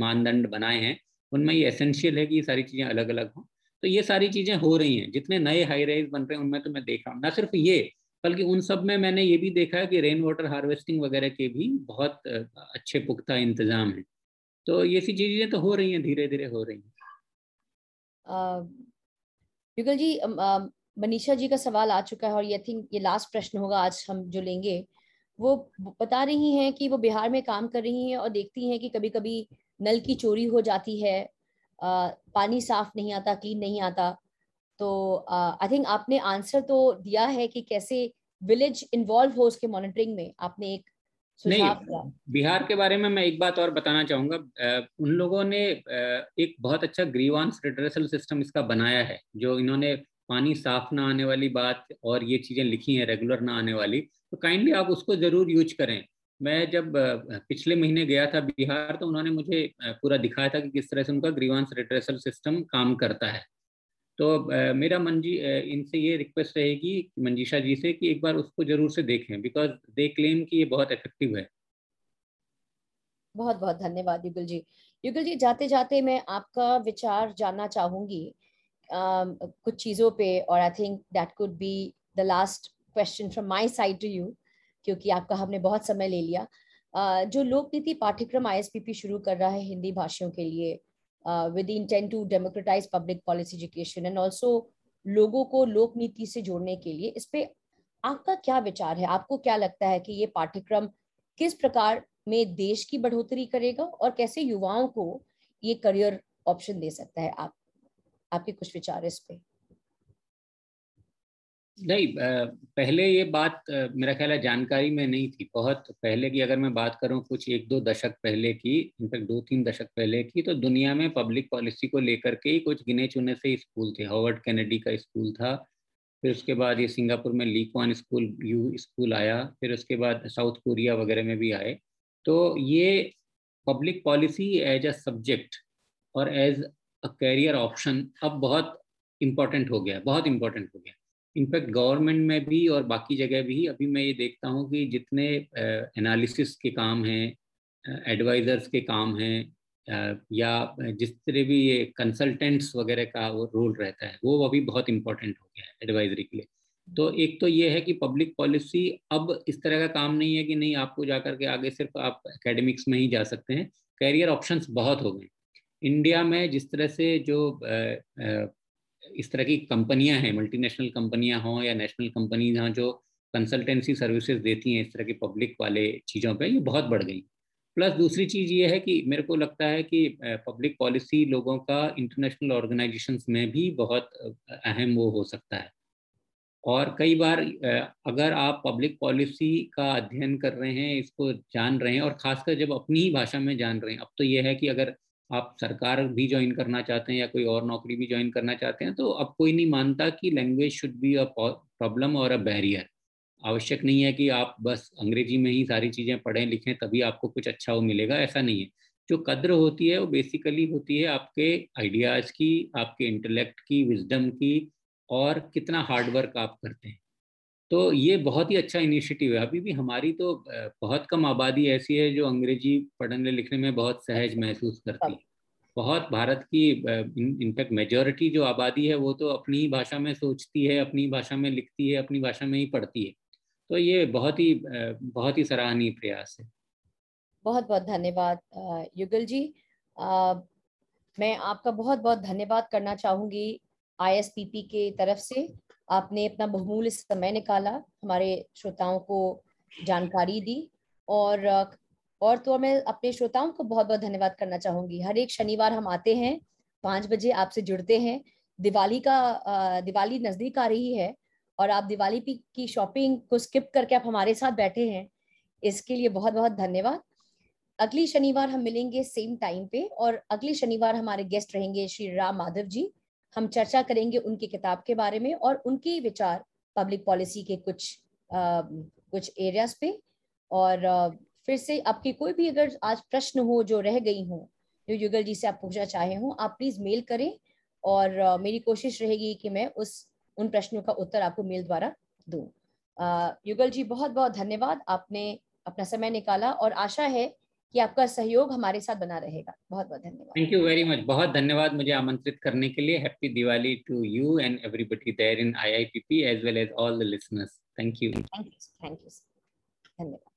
मानदंड बनाए हैं, उनमें ये एसेंशियल है कि ये सारी चीज़ें अलग अलग हों। तो ये सारी चीज़ें हो रही हैं, जितने नए हाई राइज बन रहे हैं उनमें तो मैं देख रहा हूँ। ना सिर्फ ये, बल्कि उन सब में मैंने ये भी देखा है कि रेन वाटर हार्वेस्टिंग वगैरह के भी बहुत अच्छे पुख्ता इंतजाम है। तो ये सी चीज़ें तो हो रही हैं, धीरे धीरे हो रही हैं। युगल जी, मनीषा जी का सवाल आ चुका है और आई थिंक ये लास्ट प्रश्न होगा आज हम जो लेंगे। वो बता रही हैं कि वो बिहार में काम कर रही हैं और देखती हैं कि कभी कभी नल की चोरी हो जाती है, आ, पानी साफ नहीं आता, क्लीन नहीं आता। तो आई थिंक आपने आंसर तो दिया है कि कैसे विलेज इन्वॉल्व हो उसके मॉनिटरिंग में, आपने एक सुझाव दिया। बिहार के बारे में मैं एक बात और बताना चाहूँगा। उन लोगों ने एक बहुत अच्छा ग्रीवांस रिड्रेसल सिस्टम इसका बनाया है, जो इन्होंने पानी साफ ना आने वाली बात और ये चीज़ें लिखी हैं, रेगुलर ना आने वाली, तो काइंडली आप उसको ज़रूर यूज करें। मैं जब पिछले महीने गया था बिहार, तो उन्होंने मुझे पूरा दिखाया था कि किस तरह से उनका ग्रीवांस रिड्रेसल सिस्टम काम करता है। तो मेरा मंजी इनसे ये रिक्वेस्ट रहेगी, मंजीशा जी से, कि एक बार उसको जरूर से देखें, बिकॉज दे क्लेम कि ये बहुत इफेक्टिव है। बहुत बहुत धन्यवाद युगल जी। युगल जी, जाते जाते मैं आपका विचार जानना चाहूंगी uh, कुछ चीज़ों पे, और I think that could be the last question from my side to you, क्योंकि आपका हमने बहुत समय ले लिया। uh, जो लोक नीति पाठ्यक्रम आई एस पी पी शुरू कर रहा है हिंदी भाषियों के लिए, Uh, with the intent to democratize public policy education and also लोगों को लोक नीति से जोड़ने के लिए, इस पे आपका क्या विचार है? आपको क्या लगता है कि ये पाठ्यक्रम किस प्रकार में देश की बढ़ोतरी करेगा और कैसे युवाओं को ये करियर ऑप्शन दे सकता है? आप आपके कुछ विचार इस पे? नहीं, पहले ये बात मेरा ख्याल है जानकारी में नहीं थी। बहुत पहले की अगर मैं बात करूं, कुछ एक दो दशक पहले की, इनफैक्ट दो तीन दशक पहले की, तो दुनिया में पब्लिक पॉलिसी को लेकर के ही कुछ गिने चुने से स्कूल थे। हार्वर्ड कैनेडी का स्कूल था, फिर उसके बाद ये सिंगापुर में Lee Kuan school Yew school आया, फिर उसके बाद साउथ कोरिया वगैरह में भी आए। तो ये public policy as a subject और एज अ कैरियर ऑप्शन अब बहुत इम्पॉर्टेंट हो गया, बहुत इम्पॉर्टेंट हो गया। इनफैक्ट गवर्नमेंट में भी और बाकी जगह भी अभी मैं ये देखता हूँ कि जितने एनालिसिस के काम हैं, एडवाइज़र्स के काम हैं, या जिस तरह भी ये कंसल्टेंट्स वगैरह का वो रोल रहता है, वो अभी बहुत इम्पोर्टेंट हो गया है एडवाइजरी के लिए। तो एक तो ये है कि पब्लिक पॉलिसी अब इस तरह का काम नहीं है कि नहीं आपको जाकर के आगे सिर्फ आप एकेडमिक्स में ही जा सकते हैं, कैरियर ऑप्शंस बहुत हो गए। इंडिया में जिस तरह से जो आ, आ, इस तरह की कंपनियां हैं, मल्टीनेशनल कंपनियां हों या नेशनल कंपनीज हों, जो कंसल्टेंसी सर्विसेज देती हैं इस तरह की पब्लिक वाले चीज़ों पे, ये बहुत बढ़ गई। प्लस दूसरी चीज़ ये है कि मेरे को लगता है कि पब्लिक पॉलिसी लोगों का इंटरनेशनल ऑर्गेनाइजेशंस में भी बहुत अहम वो हो सकता है। और कई बार अगर आप पब्लिक पॉलिसी का अध्ययन कर रहे हैं, इसको जान रहे हैं, और ख़ासकर जब अपनी ही भाषा में जान रहे हैं, अब तो ये है कि अगर आप सरकार भी ज्वाइन करना चाहते हैं या कोई और नौकरी भी ज्वाइन करना चाहते हैं, तो अब कोई नहीं मानता कि language should be a problem और अ बैरियर। आवश्यक नहीं है कि आप बस अंग्रेजी में ही सारी चीज़ें पढ़ें लिखें तभी आपको कुछ अच्छा वो मिलेगा, ऐसा नहीं है। जो कद्र होती है वो बेसिकली होती है आपके आइडियाज़ की, आपके इंटेलेक्ट की, विजडम की, और कितना हार्डवर्क आप करते हैं। तो ये बहुत ही अच्छा इनिशिएटिव है। अभी भी हमारी तो बहुत कम आबादी ऐसी है जो अंग्रेजी पढ़ने लिखने में बहुत सहज महसूस करती है। बहुत भारत की इनफैक्ट मेजॉरिटी जो आबादी है वो तो अपनी ही भाषा में सोचती है, अपनी भाषा में लिखती है, अपनी भाषा में ही पढ़ती है। तो ये बहुत ही बहुत ही सराहनीय प्रयास है। बहुत बहुत धन्यवाद युगल जी। आ, मैं आपका बहुत बहुत धन्यवाद करना चाहूँगी आई एस पी पी के तरफ से। आपने अपना बहुमूल्य समय निकाला, हमारे श्रोताओं को जानकारी दी, और और तो मैं अपने श्रोताओं को बहुत बहुत धन्यवाद करना चाहूंगी। हर एक शनिवार हम आते हैं, पाँच बजे आपसे जुड़ते हैं। दिवाली का दिवाली नजदीक आ रही है और आप दिवाली की शॉपिंग को स्किप करके आप हमारे साथ बैठे हैं, इसके लिए बहुत बहुत धन्यवाद। अगली शनिवार हम मिलेंगे सेम टाइम पे और अगले शनिवार हमारे गेस्ट रहेंगे श्री राम माधव जी। हम चर्चा करेंगे उनकी किताब के बारे में और उनके विचार पब्लिक पॉलिसी के कुछ आ, कुछ एरियाज पे। और आ, फिर से आपके कोई भी अगर आज प्रश्न हो जो रह गई हो, जो युगल जी से आप पूछना चाहे हो, आप प्लीज मेल करें और आ, मेरी कोशिश रहेगी कि मैं उस उन प्रश्नों का उत्तर आपको मेल द्वारा दूं। आ, युगल जी बहुत बहुत धन्यवाद, आपने अपना समय निकाला और आशा है कि आपका सहयोग हमारे साथ बना रहेगा। बहुत बहुत धन्यवाद। थैंक यू वेरी मच, बहुत धन्यवाद मुझे आमंत्रित करने के लिए। Happy Diwali to you and everybody there in I I P P as well as all the listeners. Thank you. Thank you. Thank you. धन्यवाद।